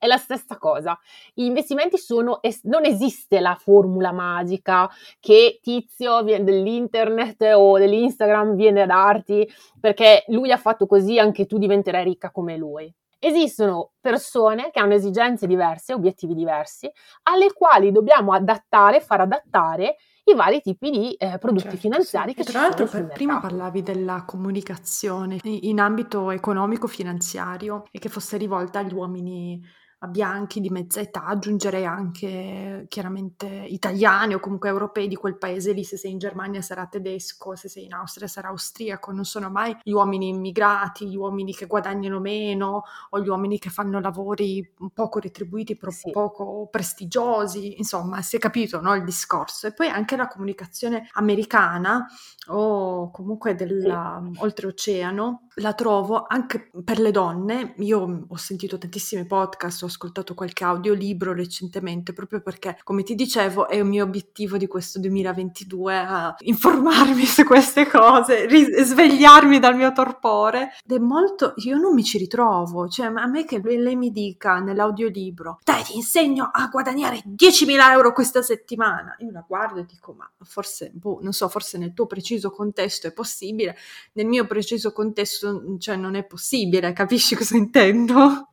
È la stessa cosa, gli investimenti sono, es- non esiste la formula magica che tizio viene dell'internet o dell'Instagram viene a darti perché lui ha fatto così, anche tu diventerai ricca come lui. Esistono persone che hanno esigenze diverse, obiettivi diversi, alle quali dobbiamo adattare, far adattare i vari tipi di eh, prodotti certo, finanziari sì. che e ci sono. Tra l'altro per prima mercato. Parlavi della comunicazione in ambito economico-finanziario e che fosse rivolta agli uomini a bianchi di mezza età, aggiungerei anche chiaramente italiani o comunque europei di quel paese lì, se sei in Germania sarà tedesco, se sei in Austria sarà austriaco, non sono mai gli uomini immigrati, gli uomini che guadagnano meno o gli uomini che fanno lavori poco retribuiti, però sì. poco prestigiosi, insomma si è capito, no, il discorso. E poi anche la comunicazione americana o comunque dell'oltreoceano sì. la trovo anche per le donne. Io ho sentito tantissimi podcast, ho ascoltato qualche audiolibro recentemente proprio perché, come ti dicevo, è un mio obiettivo di questo duemilaventidue a informarmi su queste cose, ris- svegliarmi dal mio torpore. Ed è molto, io non mi ci ritrovo, cioè a me che lei mi dica nell'audiolibro: dai, ti insegno a guadagnare diecimila euro questa settimana, io la guardo e dico: ma forse, boh, non so, forse nel tuo preciso contesto è possibile, nel mio preciso contesto cioè non è possibile, capisci cosa intendo?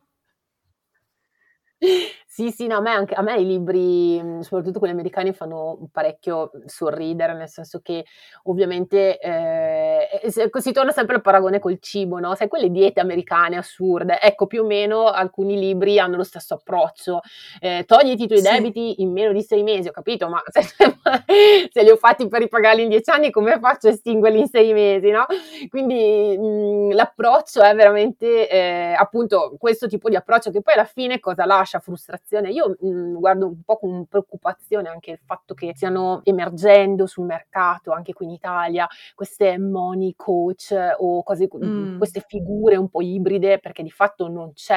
Sì, sì, no, a me, anche, a me i libri, soprattutto quelli americani, fanno parecchio sorridere, nel senso che ovviamente eh, si torna sempre al paragone col cibo, no? Sai, quelle diete americane assurde, ecco, più o meno alcuni libri hanno lo stesso approccio, eh, togliti i tuoi sì. debiti in meno di sei mesi, ho capito, ma se, se li ho fatti per ripagarli in dieci anni, come faccio a estinguerli in sei mesi, no? Quindi mh, l'approccio è veramente, eh, appunto, questo tipo di approccio che poi alla fine cosa lascia? Frustrazione. Io mh, guardo un po' con preoccupazione anche il fatto che stiano emergendo sul mercato, anche qui in Italia, queste money coach o cose, mm. queste figure un po' ibride, perché di fatto non c'è,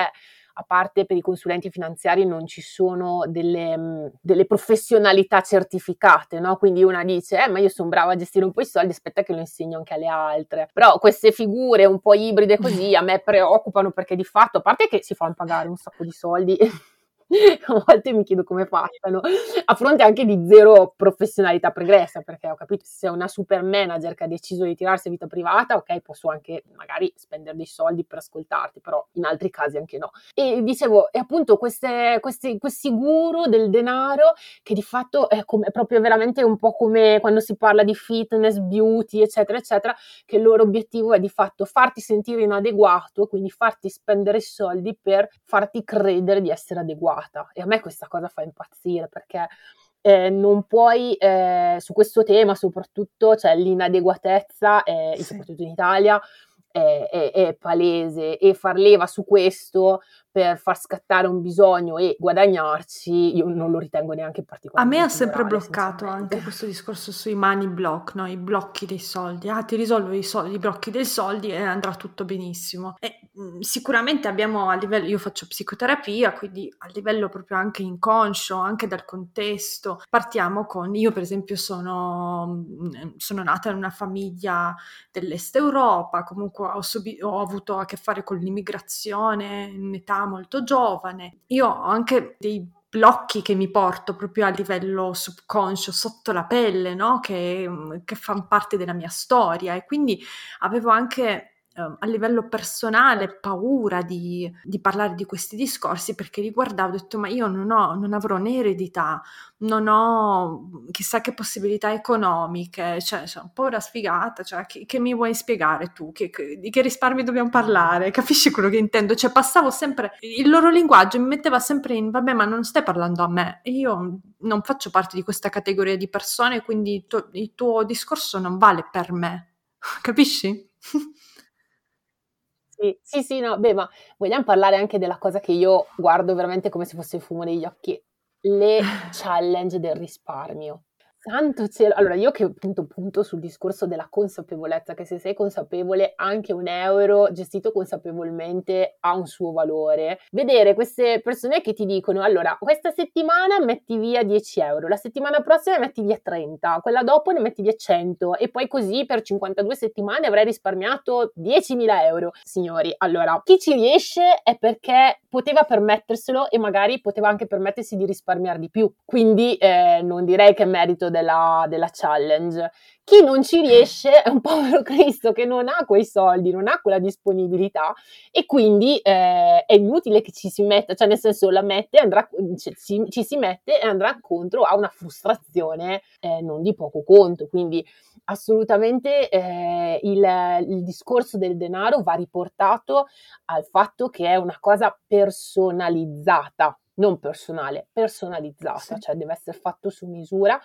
a parte per i consulenti finanziari, non ci sono delle, delle professionalità certificate, no? Quindi una dice: eh, ma io sono brava a gestire un po' i soldi, aspetta che lo insegno anche alle altre. Però queste figure un po' ibride così a me preoccupano, perché di fatto, a parte che si fanno pagare un sacco di soldi a volte mi chiedo come facciano, a fronte anche di zero professionalità pregressa, perché ho capito, se una super manager che ha deciso di tirarsi a vita privata, ok, posso anche magari spendere dei soldi per ascoltarti, però in altri casi anche no. E dicevo, è appunto queste, questi, questi guru del denaro che di fatto è, come, è proprio veramente un po' come quando si parla di fitness, beauty, eccetera, eccetera, che il loro obiettivo è di fatto farti sentire inadeguato, quindi farti spendere soldi per farti credere di essere adeguata. E a me questa cosa fa impazzire, perché Eh, non puoi, eh, su questo tema soprattutto, cioè l'inadeguatezza, eh, sì. soprattutto in Italia, è, è, è palese, e far leva su questo per far scattare un bisogno e guadagnarci, io non lo ritengo neanche particolarmente. A me ha sempre morale, bloccato anche questo discorso sui money block, no? I blocchi dei soldi. Ah, ti risolvo i, soldi, i blocchi dei soldi e andrà tutto benissimo. E mh, sicuramente abbiamo a livello, io faccio psicoterapia, quindi a livello proprio anche inconscio, anche dal contesto, partiamo con, io per esempio sono, sono nata in una famiglia dell'Est Europa, comunque ho, subi- ho avuto a che fare con l'immigrazione in età molto giovane. Io ho anche dei blocchi che mi porto proprio a livello subconscio, sotto la pelle, no? Che, che fanno parte della mia storia, e quindi avevo anche eh, a livello personale paura di, di parlare di questi discorsi, perché li guardavo e ho detto, ma io non ho, non avrò né eredità, non ho chissà che possibilità economiche, cioè, cioè un po' una sfigata, cioè che, che mi vuoi spiegare tu, che, che, di che risparmi dobbiamo parlare, capisci quello che intendo? Cioè passavo sempre, il loro linguaggio mi metteva sempre in, vabbè ma non stai parlando a me, io non faccio parte di questa categoria di persone, quindi tu, il tuo discorso non vale per me, capisci? Sì, sì, no, beh, ma vogliamo parlare anche della cosa che io guardo veramente come se fosse il fumo negli occhi, le challenge del risparmio. Santo cielo, allora io che appunto punto sul discorso della consapevolezza, che se sei consapevole anche un euro gestito consapevolmente ha un suo valore, vedere queste persone che ti dicono allora questa settimana metti via dieci euro, la settimana prossima ne metti via trenta, quella dopo ne metti via cento e poi così per cinquantadue settimane avrai risparmiato diecimila euro. Signori, allora chi ci riesce è perché poteva permetterselo e magari poteva anche permettersi di risparmiare di più, quindi eh, non direi che è merito Della, della challenge. Chi non ci riesce è un povero Cristo che non ha quei soldi, non ha quella disponibilità, e quindi eh, è inutile che ci si metta, cioè nel senso la mette e andrà, ci, ci si mette e andrà contro a una frustrazione eh, non di poco conto. Quindi assolutamente eh, il, il discorso del denaro va riportato al fatto che è una cosa personalizzata, non personale, personalizzata, sì. Cioè deve essere fatto su misura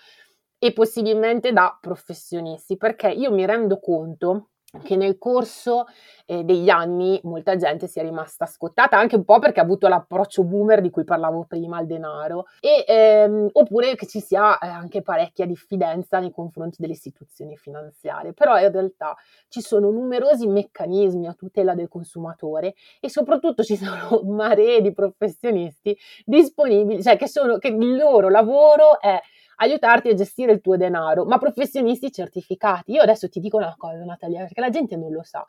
e possibilmente da professionisti, perché io mi rendo conto che nel corso eh, degli anni molta gente si è rimasta scottata, anche un po' perché ha avuto l'approccio boomer di cui parlavo prima al denaro, e, ehm, oppure che ci sia eh, anche parecchia diffidenza nei confronti delle istituzioni finanziarie, però in realtà ci sono numerosi meccanismi a tutela del consumatore e soprattutto ci sono maree di professionisti disponibili, cioè che, sono, che il loro lavoro è aiutarti a gestire il tuo denaro, ma professionisti certificati. Io adesso ti dico una cosa, Natalia, perché la gente non lo sa.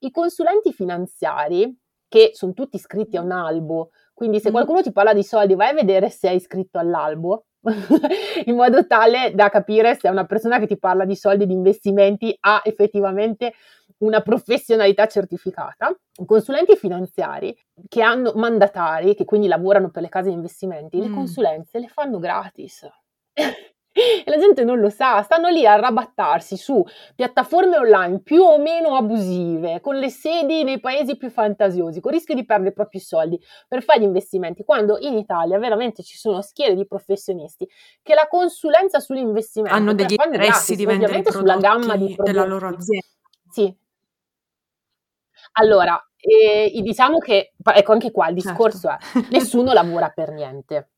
I consulenti finanziari, che sono tutti iscritti a un albo, quindi se qualcuno ti parla di soldi vai a vedere se è iscritto all'albo, in modo tale da capire se una persona che ti parla di soldi, di investimenti, ha effettivamente una professionalità certificata. Consulenti finanziari che hanno mandatari, che quindi lavorano per le case di investimenti, mm. le consulenze le fanno gratis. E la gente non lo sa, stanno lì a arrabattarsi su piattaforme online più o meno abusive, con le sedi nei paesi più fantasiosi, con il rischio di perdere i propri soldi per fare gli investimenti, quando in Italia veramente ci sono schiere di professionisti che la consulenza sull'investimento hanno degli interessi di vendere i prodotti della loro azienda. Sì. Allora, eh, diciamo che, ecco, anche qua il discorso certo. è nessuno lavora per niente,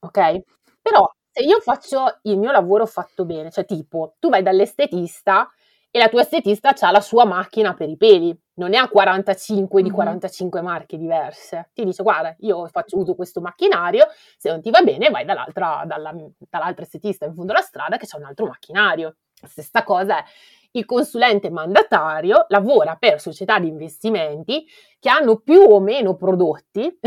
ok? Però io faccio il mio lavoro fatto bene, cioè tipo tu vai dall'estetista e la tua estetista ha la sua macchina per i peli, non ne ha quarantacinque di quarantacinque marche diverse, ti dice guarda io faccio, uso questo macchinario, se non ti va bene vai dall'altra, dalla, dall'altra estetista in fondo alla strada che c'è un altro macchinario. Stessa cosa è il consulente mandatario lavora per società di investimenti che hanno più o meno prodotti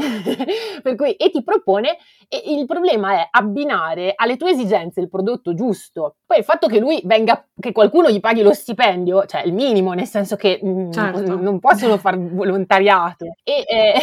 per cui, e ti propone, e il problema è abbinare alle tue esigenze il prodotto giusto. Poi il fatto che lui venga, che qualcuno gli paghi lo stipendio, cioè il minimo, nel senso che mh, certo. non possono far volontariato e, eh,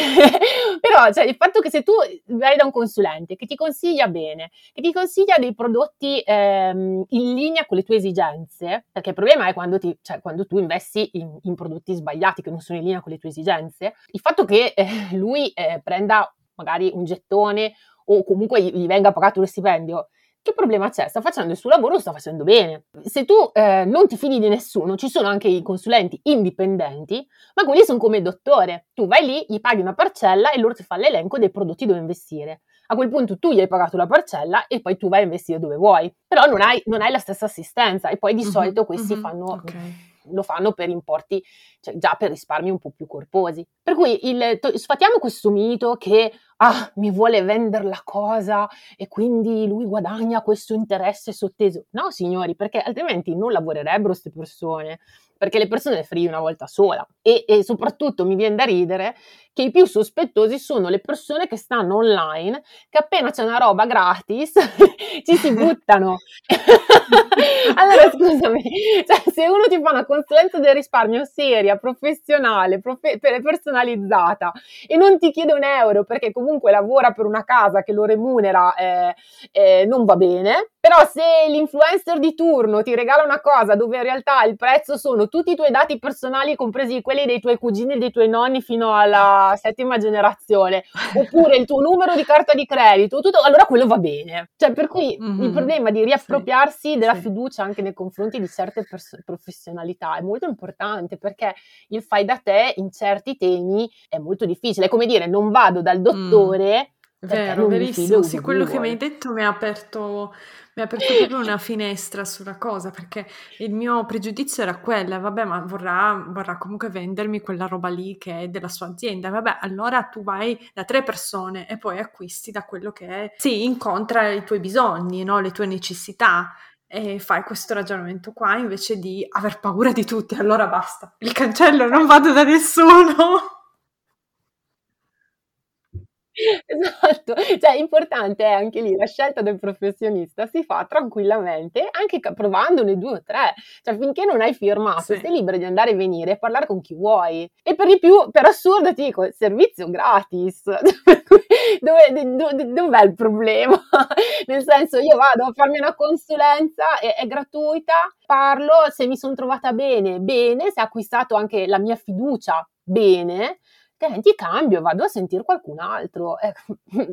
però cioè, il fatto che se tu vai da un consulente che ti consiglia bene, che ti consiglia dei prodotti ehm, in linea con le tue esigenze, perché il problema è quando, ti, cioè, quando tu investi in, in prodotti sbagliati che non sono in linea con le tue esigenze. Il fatto che eh, lui eh, prenda magari un gettone o comunque gli, gli venga pagato lo stipendio, che problema c'è? Sta facendo il suo lavoro, lo sta facendo bene. Se tu eh, non ti fidi di nessuno, ci sono anche i consulenti indipendenti, ma quelli sono come il dottore. Tu vai lì, gli paghi una parcella e loro ti fanno l'elenco dei prodotti dove investire. A quel punto tu gli hai pagato la parcella e poi tu vai a investire dove vuoi. Però non hai, non hai la stessa assistenza e poi di mm-hmm, solito questi mm-hmm, fanno... Okay. lo fanno per importi, cioè già per risparmi un po' più corposi. Per cui il, to, sfatiamo questo mito che ah, mi vuole vendere la cosa e quindi lui guadagna questo interesse sotteso. No, signori, perché altrimenti non lavorerebbero queste persone, perché le persone le free una volta sola. E, e soprattutto mi viene da ridere che i più sospettosi sono le persone che stanno online, che appena c'è una roba gratis ci si buttano. Allora scusami, cioè, se uno ti fa una consulenza del risparmio seria, professionale, profe- personalizzata e non ti chiede un euro perché comunque lavora per una casa che lo remunera, eh, eh, non va bene. Però se l'influencer di turno ti regala una cosa dove in realtà il prezzo sono tutti i tuoi dati personali, compresi quelli dei tuoi cugini e dei tuoi nonni fino alla settima generazione, oppure il tuo numero di carta di credito, tutto, allora quello va bene. Cioè, per cui mm-hmm. il problema di riappropriarsi sì. della sì. fiducia anche nei confronti di certe pers- professionalità è molto importante, perché il fai da te in certi temi è molto difficile. È come dire, non vado dal dottore... Mm. Vero, verissimo, sì, quello che mi hai detto mi ha aperto, mi ha aperto proprio una finestra sulla cosa, perché il mio pregiudizio era quella, vabbè, ma vorrà, vorrà comunque vendermi quella roba lì che è della sua azienda, vabbè, allora tu vai da tre persone e poi acquisti da quello che è, sì, incontra i tuoi bisogni, no? Le tue necessità. E fai questo ragionamento qua invece di aver paura di tutti, allora basta, li cancello, non vado da nessuno. Esatto, cioè importante è anche lì la scelta del professionista, si fa tranquillamente anche provandone due o tre, cioè finché non hai firmato sì. sei libero di andare e venire e parlare con chi vuoi, e per di più, per assurdo ti dico, servizio gratis. dove, dove, dove, dov'è il problema? Nel senso, io vado a farmi una consulenza, è, è gratuita, parlo, se mi sono trovata bene, bene, se ho acquistato anche la mia fiducia, bene. Ti cambio, vado a sentire qualcun altro, è,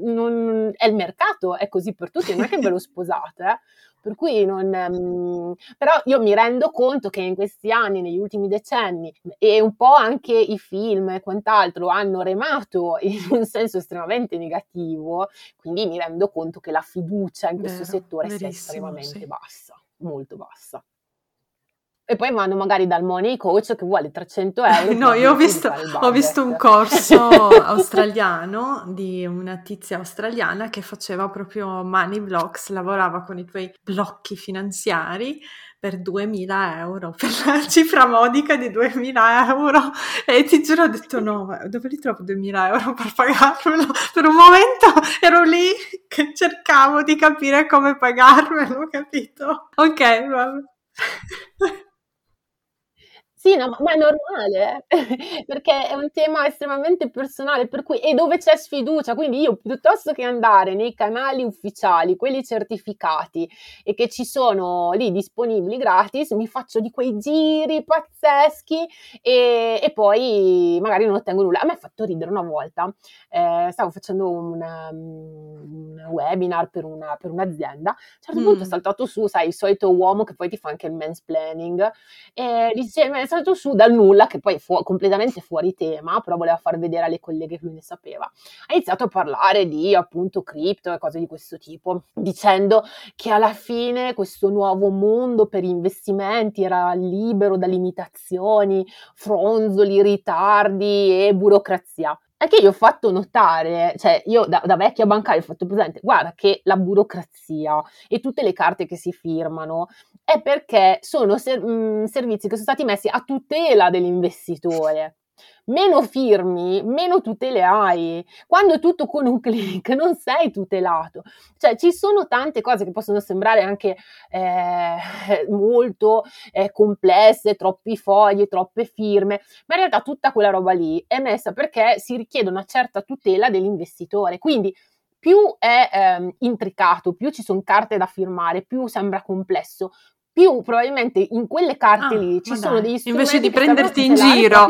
non, è il mercato, è così per tutti, non è che ve lo sposate, eh? Per cui non... Um, però io mi rendo conto che in questi anni, negli ultimi decenni, e un po' anche i film e quant'altro hanno remato in un senso estremamente negativo, quindi mi rendo conto che la fiducia in questo Vero, settore sia estremamente sì. bassa, molto bassa. E poi vanno magari dal money coach che vuole trecento euro. No, io ho visto, ho visto un corso australiano di una tizia australiana che faceva proprio money blocks, lavorava con i tuoi blocchi finanziari per duemila euro, per la cifra modica di duemila euro. E ti giuro, ho detto no, dove li trovo duemila euro per pagarmelo? Per un momento ero lì che cercavo di capire come pagarmelo, capito? Ok, vabbè. Sì, no, ma è normale, eh? Perché è un tema estremamente personale, per cui, e dove c'è sfiducia, quindi io piuttosto che andare nei canali ufficiali, quelli certificati e che ci sono lì disponibili gratis, mi faccio di quei giri pazzeschi e, e poi magari non ottengo nulla. A me ha fatto ridere una volta, eh, stavo facendo una, un webinar per, una, per un'azienda, a un certo mm. punto è saltato su, sai, il solito uomo che poi ti fa anche il mansplaining, e diceva, salto su dal nulla, che poi è fu- completamente fuori tema, però voleva far vedere alle colleghe che lui ne sapeva. Ha iniziato a parlare di appunto cripto e cose di questo tipo, dicendo che alla fine questo nuovo mondo per investimenti era libero da limitazioni, fronzoli, ritardi e burocrazia. Anche io ho fatto notare, cioè io da, da vecchia bancaria ho fatto presente, guarda che la burocrazia e tutte le carte che si firmano è perché sono ser- mh, servizi che sono stati messi a tutela dell'investitore. Meno firmi, meno tutele hai. Quando è tutto con un click non sei tutelato, cioè ci sono tante cose che possono sembrare anche eh, molto eh, complesse, troppi fogli, troppe firme, ma in realtà tutta quella roba lì è messa perché si richiede una certa tutela dell'investitore, quindi più è ehm, intricato, più ci sono carte da firmare, più sembra complesso, più probabilmente in quelle carte ah, lì ci sono dai. degli strumenti invece di prenderti in giro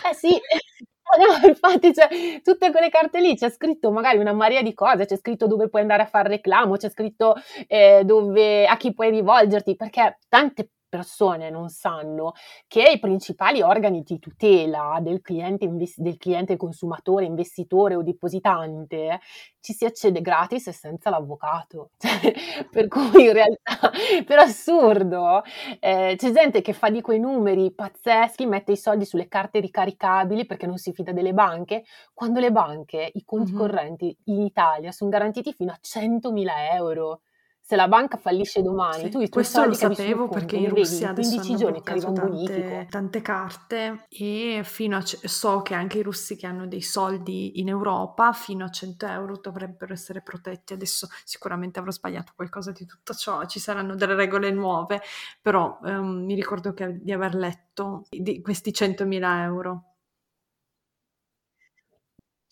eh sì no, infatti cioè, tutte quelle carte lì c'è scritto magari una marea di cose, c'è scritto dove puoi andare a fare reclamo, c'è scritto eh, dove, a chi puoi rivolgerti, perché tante persone non sanno che i principali organi di tutela del cliente, invest- del cliente consumatore, investitore o depositante ci si accede gratis e senza l'avvocato, cioè, per cui in realtà per assurdo eh, c'è gente che fa di quei numeri pazzeschi, mette i soldi sulle carte ricaricabili perché non si fida delle banche, quando le banche, i conti mm-hmm. correnti in Italia sono garantiti fino a centomila euro. Se la banca fallisce domani, sì, tu i tuoi soldi che avessi in conto li vedi in quindici giorni, ti arriva un bonifico. Tante carte, e fino a so che anche i russi che hanno dei soldi in Europa fino a cento euro dovrebbero essere protetti. Adesso sicuramente avrò sbagliato qualcosa di tutto ciò, ci saranno delle regole nuove, però ehm, mi ricordo che, di aver letto di questi centomila euro.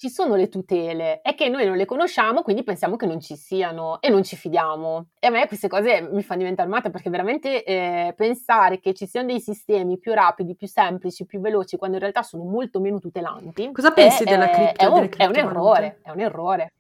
Ci sono le tutele, è che noi non le conosciamo, quindi pensiamo che non ci siano e non ci fidiamo. E a me queste cose mi fanno diventare matta, perché veramente eh, pensare che ci siano dei sistemi più rapidi, più semplici, più veloci, quando in realtà sono molto meno tutelanti. Cosa pensi è, della cripto? È un, è un errore, è un errore.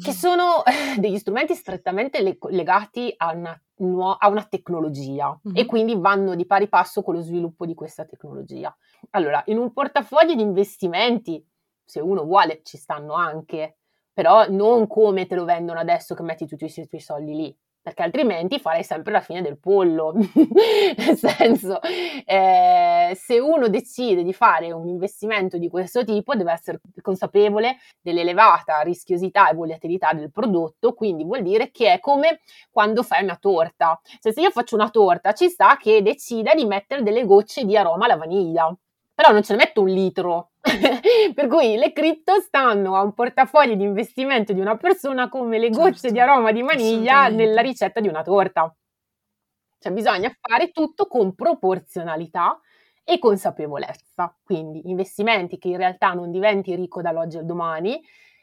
Che sono degli strumenti strettamente le- legati a una, nu- a una tecnologia mm-hmm. e quindi vanno di pari passo con lo sviluppo di questa tecnologia. Allora, in un portafoglio di investimenti, se uno vuole, ci stanno anche, però non come te lo vendono adesso che metti tutti i tuoi soldi lì, perché altrimenti farei sempre la fine del pollo. Nel senso, eh, se uno decide di fare un investimento di questo tipo, deve essere consapevole dell'elevata rischiosità e volatilità del prodotto, quindi vuol dire che è come quando fai una torta. Cioè, se io faccio una torta, ci sta che decida di mettere delle gocce di aroma alla vaniglia, però non ce ne metto un litro. Per cui le cripto stanno a un portafoglio di investimento di una persona come le gocce certo, di aroma di vaniglia nella ricetta di una torta. Cioè bisogna fare tutto con proporzionalità e consapevolezza, quindi investimenti che in realtà non diventi ricco dall'oggi al domani.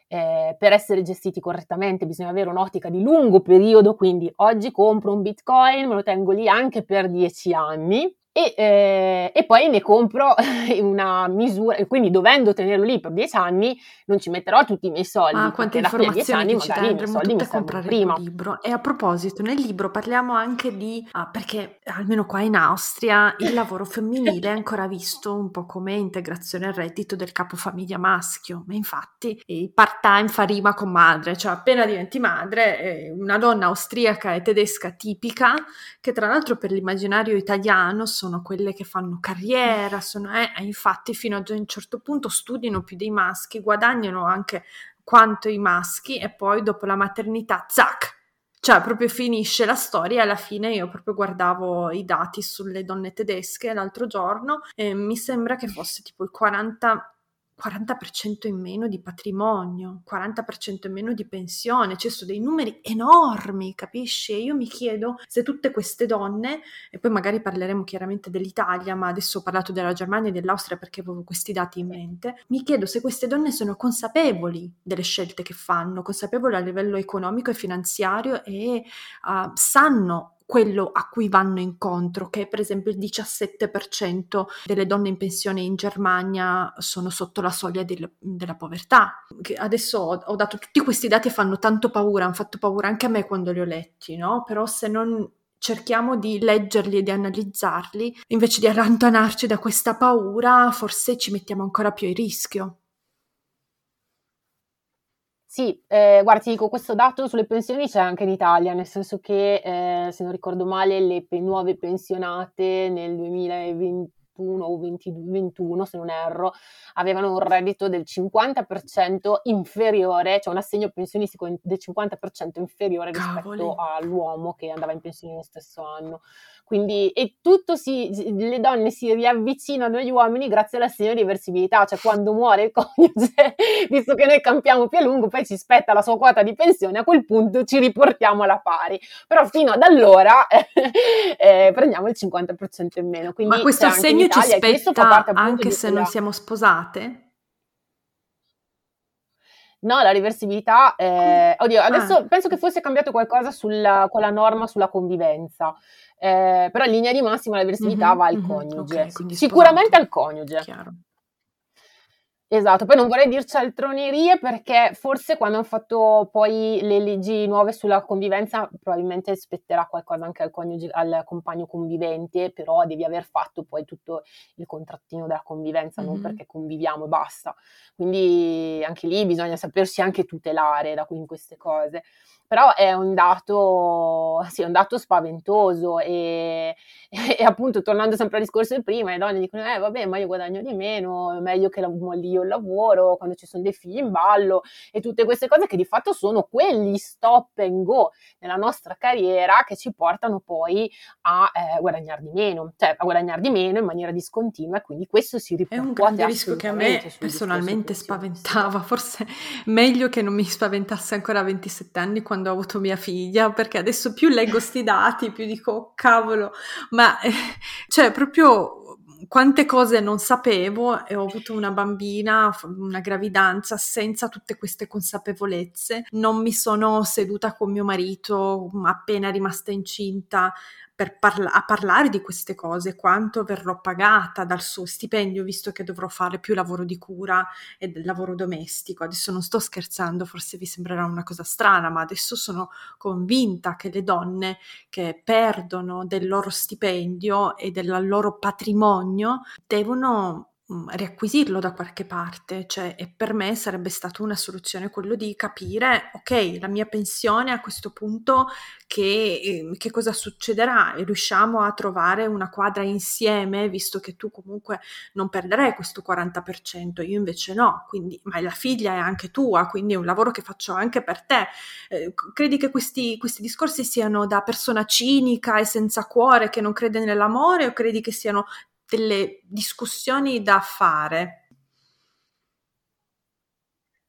Eh, per essere gestiti correttamente bisogna avere un'ottica di lungo periodo, quindi oggi compro un bitcoin, me lo tengo lì anche per dieci anni e, eh, e poi ne compro una misura, quindi dovendo tenerlo lì per dieci anni non ci metterò tutti i miei soldi. Ah, quante informazioni che ci dai, andremo tutte a comprare il libro. E a proposito, nel libro parliamo anche di, ah, perché almeno qua in Austria il lavoro femminile è ancora visto un po' come integrazione al reddito del capofamiglia maschio, ma infatti il part time fa rima con madre, cioè appena diventi madre, una donna austriaca e tedesca tipica, che tra l'altro per l'immaginario italiano sono quelle che fanno carriera, sono, eh, infatti fino a un certo punto studiano più dei maschi, guadagnano anche quanto i maschi e poi dopo la maternità, zac! Cioè proprio finisce la storia. Alla fine io proprio guardavo i dati sulle donne tedesche l'altro giorno e mi sembra che fosse tipo il quaranta quaranta per cento in meno di patrimonio, quaranta per cento in meno di pensione, ci sono dei numeri enormi, capisci? E io mi chiedo se tutte queste donne, e poi magari parleremo chiaramente dell'Italia, ma adesso ho parlato della Germania e dell'Austria perché avevo questi dati in mente, mi chiedo se queste donne sono consapevoli delle scelte che fanno, consapevoli a livello economico e finanziario e uh, sanno quello a cui vanno incontro, che è per esempio il diciassette per cento delle donne in pensione in Germania sono sotto la soglia del, della povertà. Che adesso ho, ho dato tutti questi dati e fanno tanto paura, hanno fatto paura anche a me quando li ho letti, no? Però se non cerchiamo di leggerli e di analizzarli, invece di allontanarci da questa paura, forse ci mettiamo ancora più a rischio. Sì, eh, guarda, ti dico, questo dato sulle pensioni c'è anche in Italia, nel senso che, eh, se non ricordo male, le pe- nuove pensionate nel duemilaventi ventuno o venti, ventuno se non erro, avevano un reddito del cinquanta per cento inferiore, cioè un assegno pensionistico del cinquanta per cento inferiore rispetto all'uomo che andava in pensione nello stesso anno. Quindi e tutto si, le donne si riavvicinano agli uomini grazie all'assegno di reversibilità, cioè quando muore il coniuge, visto che noi campiamo più a lungo, poi ci spetta la sua quota di pensione, a quel punto ci riportiamo alla pari, però fino ad allora eh, eh, prendiamo il cinquanta per cento in meno. Quindi, ma questo assegno ci spetta anche se non siamo sposate? No, la reversibilità, eh, oddio, adesso ah. penso che fosse cambiato qualcosa sulla, con la norma sulla convivenza, eh, però in linea di massima la reversibilità mm-hmm, va al mm-hmm, coniuge, okay, sicuramente al coniuge. Chiaro. Esatto, poi non vorrei dirci altronerie perché forse quando hanno fatto poi le leggi nuove sulla convivenza probabilmente spetterà qualcosa anche al coniuge, al compagno convivente, però devi aver fatto poi tutto il contrattino della convivenza, mm-hmm. non perché conviviamo e basta, quindi anche lì bisogna sapersi anche tutelare da qui in queste cose. Però è un dato, sì, è un dato spaventoso e, e, e appunto tornando sempre al discorso di prima, le donne dicono eh vabbè ma io guadagno di meno, è meglio che la, io lavoro, quando ci sono dei figli in ballo e tutte queste cose che di fatto sono quegli stop and go nella nostra carriera che ci portano poi a eh, guadagnare di meno, cioè a guadagnare di meno in maniera discontinua, e quindi questo si ripercuote. È un grande rischio che a me personalmente spaventava, forse meglio che non mi spaventasse ancora a ventisette anni quando quando ho avuto mia figlia, perché adesso più leggo sti dati, più dico oh, cavolo, ma eh, cioè proprio quante cose non sapevo, e ho avuto una bambina, una gravidanza senza tutte queste consapevolezze. Non mi sono seduta con mio marito appena rimasta incinta per parla- a parlare di queste cose, quanto verrò pagata dal suo stipendio, visto che dovrò fare più lavoro di cura e del lavoro domestico. Adesso non sto scherzando, forse vi sembrerà una cosa strana, ma adesso sono convinta che le donne che perdono del loro stipendio e del loro patrimonio devono riacquisirlo da qualche parte, cioè, e per me sarebbe stata una soluzione quello di capire, ok, la mia pensione a questo punto che, che cosa succederà, e riusciamo a trovare una quadra insieme, visto che tu comunque non perderai questo quaranta per cento, io invece no, quindi, ma la figlia è anche tua, quindi è un lavoro che faccio anche per te. Eh, credi che questi, questi discorsi siano da persona cinica e senza cuore che non crede nell'amore, o credi che siano delle discussioni da fare?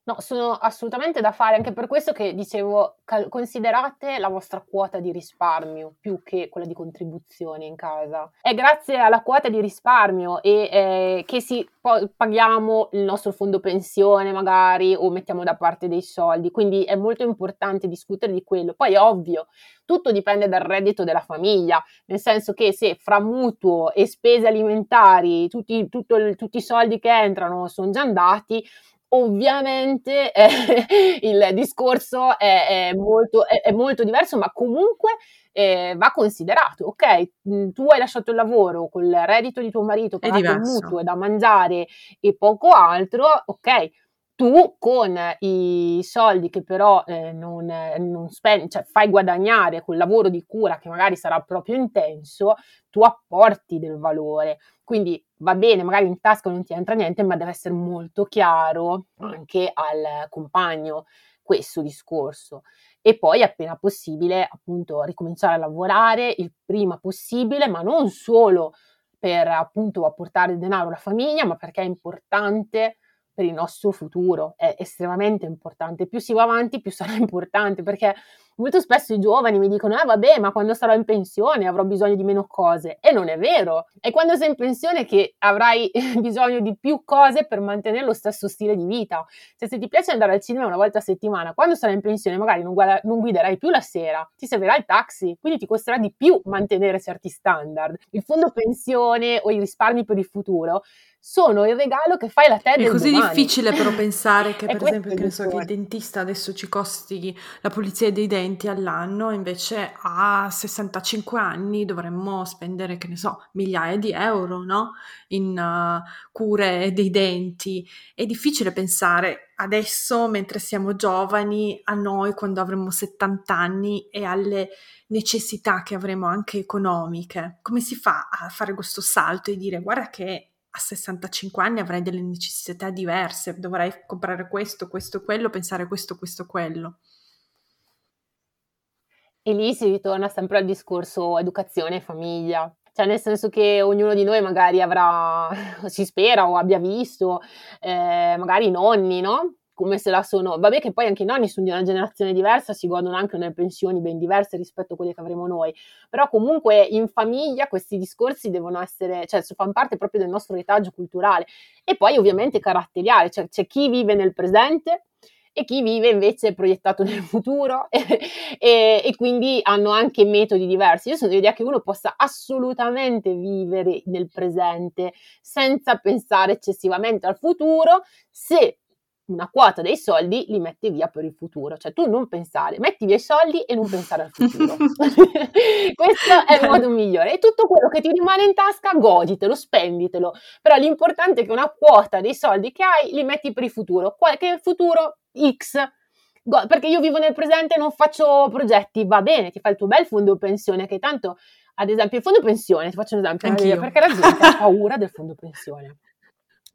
No, sono assolutamente da fare, anche per questo che dicevo, cal- considerate la vostra quota di risparmio più che quella di contribuzione in casa. È grazie alla quota di risparmio e, eh, che si po- paghiamo il nostro fondo pensione magari, o mettiamo da parte dei soldi, quindi è molto importante discutere di quello. Poi è ovvio, tutto dipende dal reddito della famiglia, nel senso che se fra mutuo e spese alimentari tutti, tutto, tutti i soldi che entrano sono già andati, ovviamente eh, il discorso è, è, molto, è, è molto diverso, ma comunque eh, va considerato, ok, tu hai lasciato il lavoro col reddito di tuo marito, pagato il mutuo e da mangiare e poco altro, ok, tu con i soldi che però eh, non, non spendi, cioè fai guadagnare col lavoro di cura che magari sarà proprio intenso, tu apporti del valore. Quindi va bene, magari in tasca non ti entra niente, ma deve essere molto chiaro anche al compagno questo discorso. E poi appena possibile appunto ricominciare a lavorare il prima possibile, ma non solo per appunto apportare denaro alla famiglia, ma perché è importante per il nostro futuro, è estremamente importante, più si va avanti più sarà importante, perché molto spesso i giovani mi dicono ah vabbè ma quando sarò in pensione avrò bisogno di meno cose, e non è vero, è quando sei in pensione che avrai bisogno di più cose per mantenere lo stesso stile di vita, cioè se ti piace andare al cinema una volta a settimana, quando sarai in pensione magari non, guada- non guiderai più la sera, ti servirà il taxi, quindi ti costerà di più mantenere certi standard. Il fondo pensione o i risparmi per il futuro sono il regalo che fai la te del domani. È così difficile però pensare che per esempio che ne so, che il dentista adesso ci costi la pulizia dei denti eventi all'anno, invece a sessantacinque anni dovremmo spendere, che ne so, migliaia di euro, no? In uh, cure dei denti. È difficile pensare adesso, mentre siamo giovani, a noi quando avremo settanta anni e alle necessità che avremo anche economiche. Come si fa a fare questo salto e dire guarda che a sessantacinque anni avrei delle necessità diverse, dovrei comprare questo, questo, quello, pensare questo, questo, quello. E lì si ritorna sempre al discorso educazione e famiglia. Cioè nel senso che ognuno di noi magari avrà, si spera o abbia visto, eh, magari i nonni, no? Come se la sono... Vabbè che poi anche i nonni sono di una generazione diversa, si godono anche delle pensioni ben diverse rispetto a quelle che avremo noi. Però comunque in famiglia questi discorsi devono essere... Cioè fanno parte proprio del nostro retaggio culturale. E poi ovviamente caratteriale, cioè c'è chi vive nel presente e chi vive invece proiettato nel futuro e, e, e quindi hanno anche metodi diversi. Io sono dell'idea che uno possa assolutamente vivere nel presente senza pensare eccessivamente al futuro se una quota dei soldi li metti via per il futuro. Cioè tu non pensare, metti via i soldi e non pensare al futuro. Questo è il modo migliore. E tutto quello che ti rimane in tasca goditelo, spenditelo. Però l'importante è che una quota dei soldi che hai li metti per il futuro. Qualche futuro X, perché io vivo nel presente e non faccio progetti, va bene, ti fai il tuo bel fondo pensione, che tanto, ad esempio, il fondo pensione, ti faccio un esempio, anch'io, perché la gente ha paura del fondo pensione,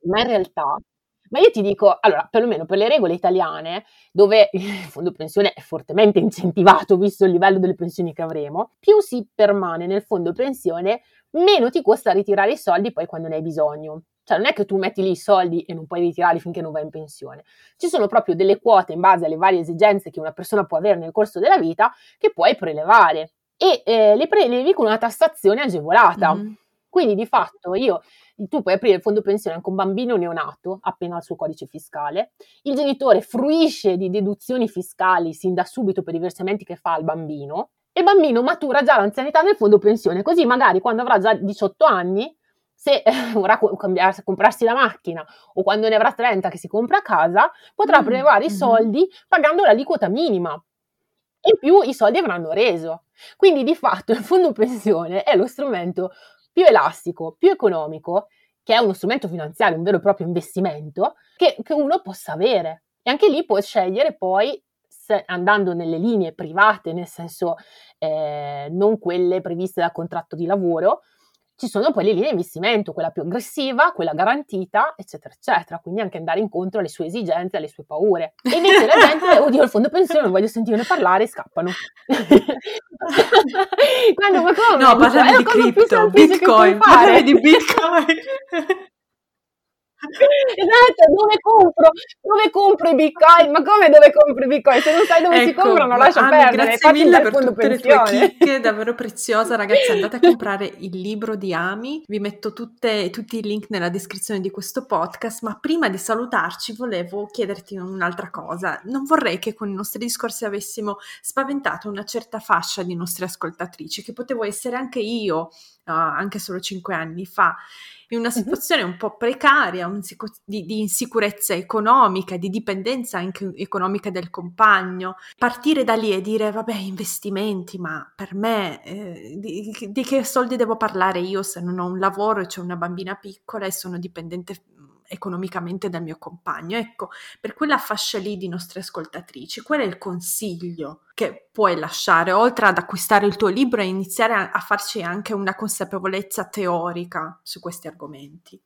ma in realtà, ma io ti dico, allora, perlomeno per le regole italiane, dove il fondo pensione è fortemente incentivato, visto il livello delle pensioni che avremo, più si permane nel fondo pensione, meno ti costa ritirare i soldi poi quando ne hai bisogno. Cioè non è che tu metti lì i soldi e non puoi ritirarli finché non vai in pensione. Ci sono proprio delle quote in base alle varie esigenze che una persona può avere nel corso della vita che puoi prelevare e eh, le prelevi con una tassazione agevolata. Mm-hmm. Quindi di fatto io, tu puoi aprire il fondo pensione anche un bambino neonato appena al suo codice fiscale, il genitore fruisce di deduzioni fiscali sin da subito per i versamenti che fa al bambino e il bambino matura già l'anzianità nel fondo pensione, così magari quando avrà già diciotto anni se vorrà comprarsi la macchina o quando ne avrà trenta che si compra casa, potrà prelevare mm. i soldi pagando l'aliquota minima e in più i soldi avranno reso. Quindi di fatto il fondo pensione è lo strumento più elastico, più economico, che è uno strumento finanziario, un vero e proprio investimento, che, che uno possa avere. E anche lì puoi scegliere poi, se, andando nelle linee private, nel senso eh, non quelle previste dal contratto di lavoro, ci sono poi le linee di investimento, quella più aggressiva, quella garantita, eccetera, eccetera. Quindi anche andare incontro alle sue esigenze, alle sue paure. E invece la gente, oddio, il fondo pensione, non voglio sentirne parlare, scappano. Quando, ma come? No, parlavi di cripto, bitcoin, parlavi di bitcoin. Esatto, dove compro? Dove compro i bitcoin? Ma come dove compro i bitcoin? Se non sai dove ecco, si comprano, lascia Ami, perdere. Grazie Fatti mille per tutte pensione. Le tue chicche, davvero preziosa, ragazzi. Andate a comprare il libro di Ami. Vi metto tutte, tutti i link nella descrizione di questo podcast. Ma prima di salutarci, volevo chiederti un'altra cosa. Non vorrei che con i nostri discorsi avessimo spaventato una certa fascia di nostre ascoltatrici, che potevo essere anche io, uh, anche solo cinque anni fa, in una situazione un po' precaria, un sicu- di, di insicurezza economica, di dipendenza anche economica del compagno. Partire da lì e dire, vabbè, investimenti, ma per me eh, di, di che soldi devo parlare io se non ho un lavoro e c'ho una bambina piccola e sono dipendente economicamente dal mio compagno? Ecco, per quella fascia lì di nostre ascoltatrici, qual è il consiglio che puoi lasciare, oltre ad acquistare il tuo libro e iniziare a, a farci anche una consapevolezza teorica su questi argomenti?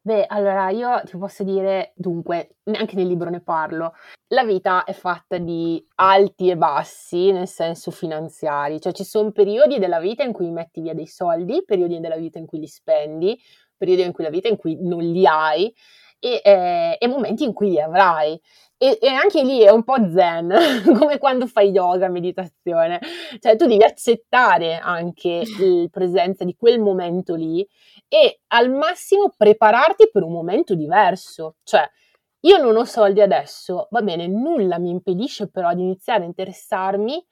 Beh, allora io ti posso dire, dunque, anche nel libro ne parlo, la vita è fatta di alti e bassi nel senso finanziari, cioè ci sono periodi della vita in cui metti via dei soldi, periodi della vita in cui li spendi, periodi in cui la vita in cui non li hai e, eh, e momenti in cui li avrai. E, e anche lì è un po' zen, come quando fai yoga, meditazione, cioè tu devi accettare anche la presenza di quel momento lì e al massimo prepararti per un momento diverso, cioè io non ho soldi adesso, va bene, nulla mi impedisce però di iniziare a interessarmi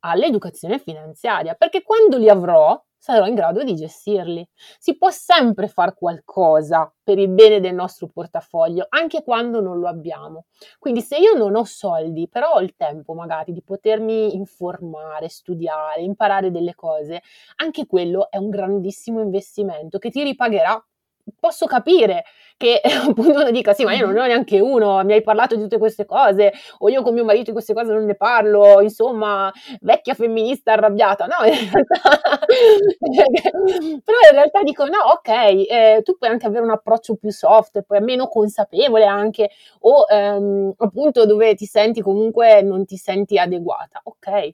all'educazione finanziaria, perché quando li avrò sarò in grado di gestirli. Si può sempre far qualcosa per il bene del nostro portafoglio, anche quando non lo abbiamo. Quindi se io non ho soldi, però ho il tempo magari di potermi informare, studiare, imparare delle cose, anche quello è un grandissimo investimento che ti ripagherà. Posso capire che appunto uno dica sì, ma io non ho neanche uno, mi hai parlato di tutte queste cose, o io con mio marito di queste cose non ne parlo, insomma, vecchia femminista arrabbiata, no, in realtà però in realtà dico no, ok, eh, tu puoi anche avere un approccio più soft, poi meno consapevole anche, o ehm, appunto dove ti senti comunque non ti senti adeguata, ok,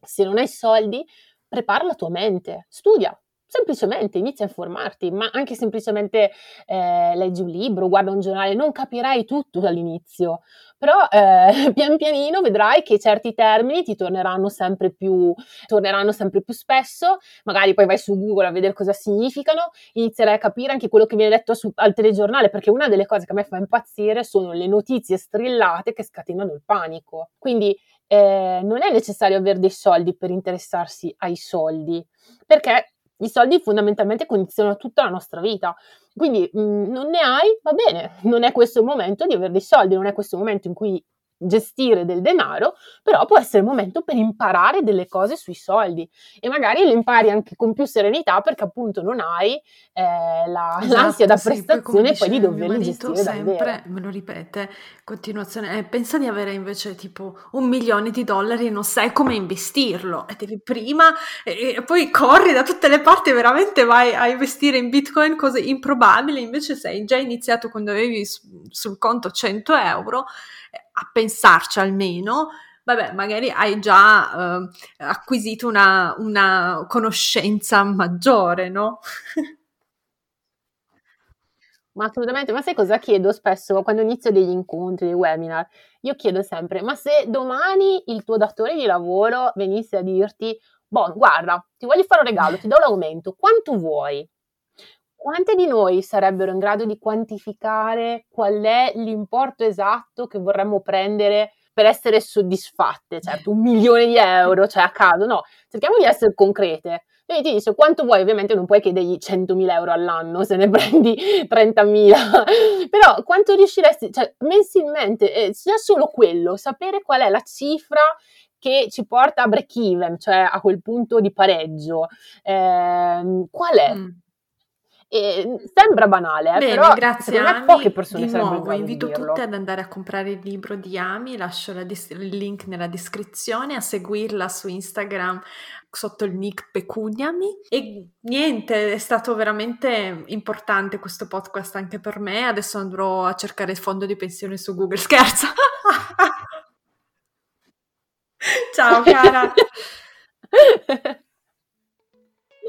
se non hai soldi prepara la tua mente, studia, semplicemente inizia a informarti, ma anche semplicemente eh, leggi un libro, guarda un giornale, non capirai tutto dall'inizio, però eh, pian pianino vedrai che certi termini ti torneranno sempre più, torneranno sempre più spesso, magari poi vai su Google a vedere cosa significano, inizierai a capire anche quello che viene detto su, al telegiornale, perché una delle cose che a me fa impazzire sono le notizie strillate che scatenano il panico, quindi eh, non è necessario avere dei soldi per interessarsi ai soldi, perché i soldi fondamentalmente condizionano tutta la nostra vita, quindi mh, non ne hai, va bene, non è questo il momento di avere dei soldi, non è questo il momento in cui gestire del denaro, però può essere il momento per imparare delle cose sui soldi e magari le impari anche con più serenità perché appunto non hai eh, la, esatto, l'ansia da prestazione sì, poi, poi di doverli gestire sempre, davvero. Me lo ripete, continuazione, eh, pensa di avere invece tipo un milione di dollari e non sai come investirlo e devi prima e, e poi corri da tutte le parti, veramente vai a investire in bitcoin, cose improbabili, invece sei già iniziato quando avevi su, sul conto cento euro a pensarci almeno, vabbè, magari hai già eh, acquisito una, una conoscenza maggiore, no? Ma assolutamente, ma sai cosa chiedo spesso quando inizio degli incontri, dei webinar? Io chiedo sempre, ma se domani il tuo datore di lavoro venisse a dirti, boh, guarda, ti voglio fare un regalo, ti do l'aumento, quanto vuoi? Quante di noi sarebbero in grado di quantificare qual è l'importo esatto che vorremmo prendere per essere soddisfatte? Certo, un milione di euro, cioè a caso, no. Cerchiamo di essere concrete. Quindi ti dice quanto vuoi, ovviamente non puoi chiedergli centomila euro all'anno se ne prendi trentamila, però quanto riusciresti, cioè mensilmente, eh, sia solo quello, sapere qual è la cifra che ci porta a break even, cioè a quel punto di pareggio, eh, qual è? Mm. E sembra banale, eh, bene, però grazie secondo me poche persone di nuovo invito di tutte ad andare a comprare il libro di Ami, lascio la dis- il link nella descrizione, a seguirla su Instagram sotto il nick Pecuniami. E niente, è stato veramente importante questo podcast anche per me, adesso andrò a cercare il fondo di pensione su Google, scherzo. Ciao cara.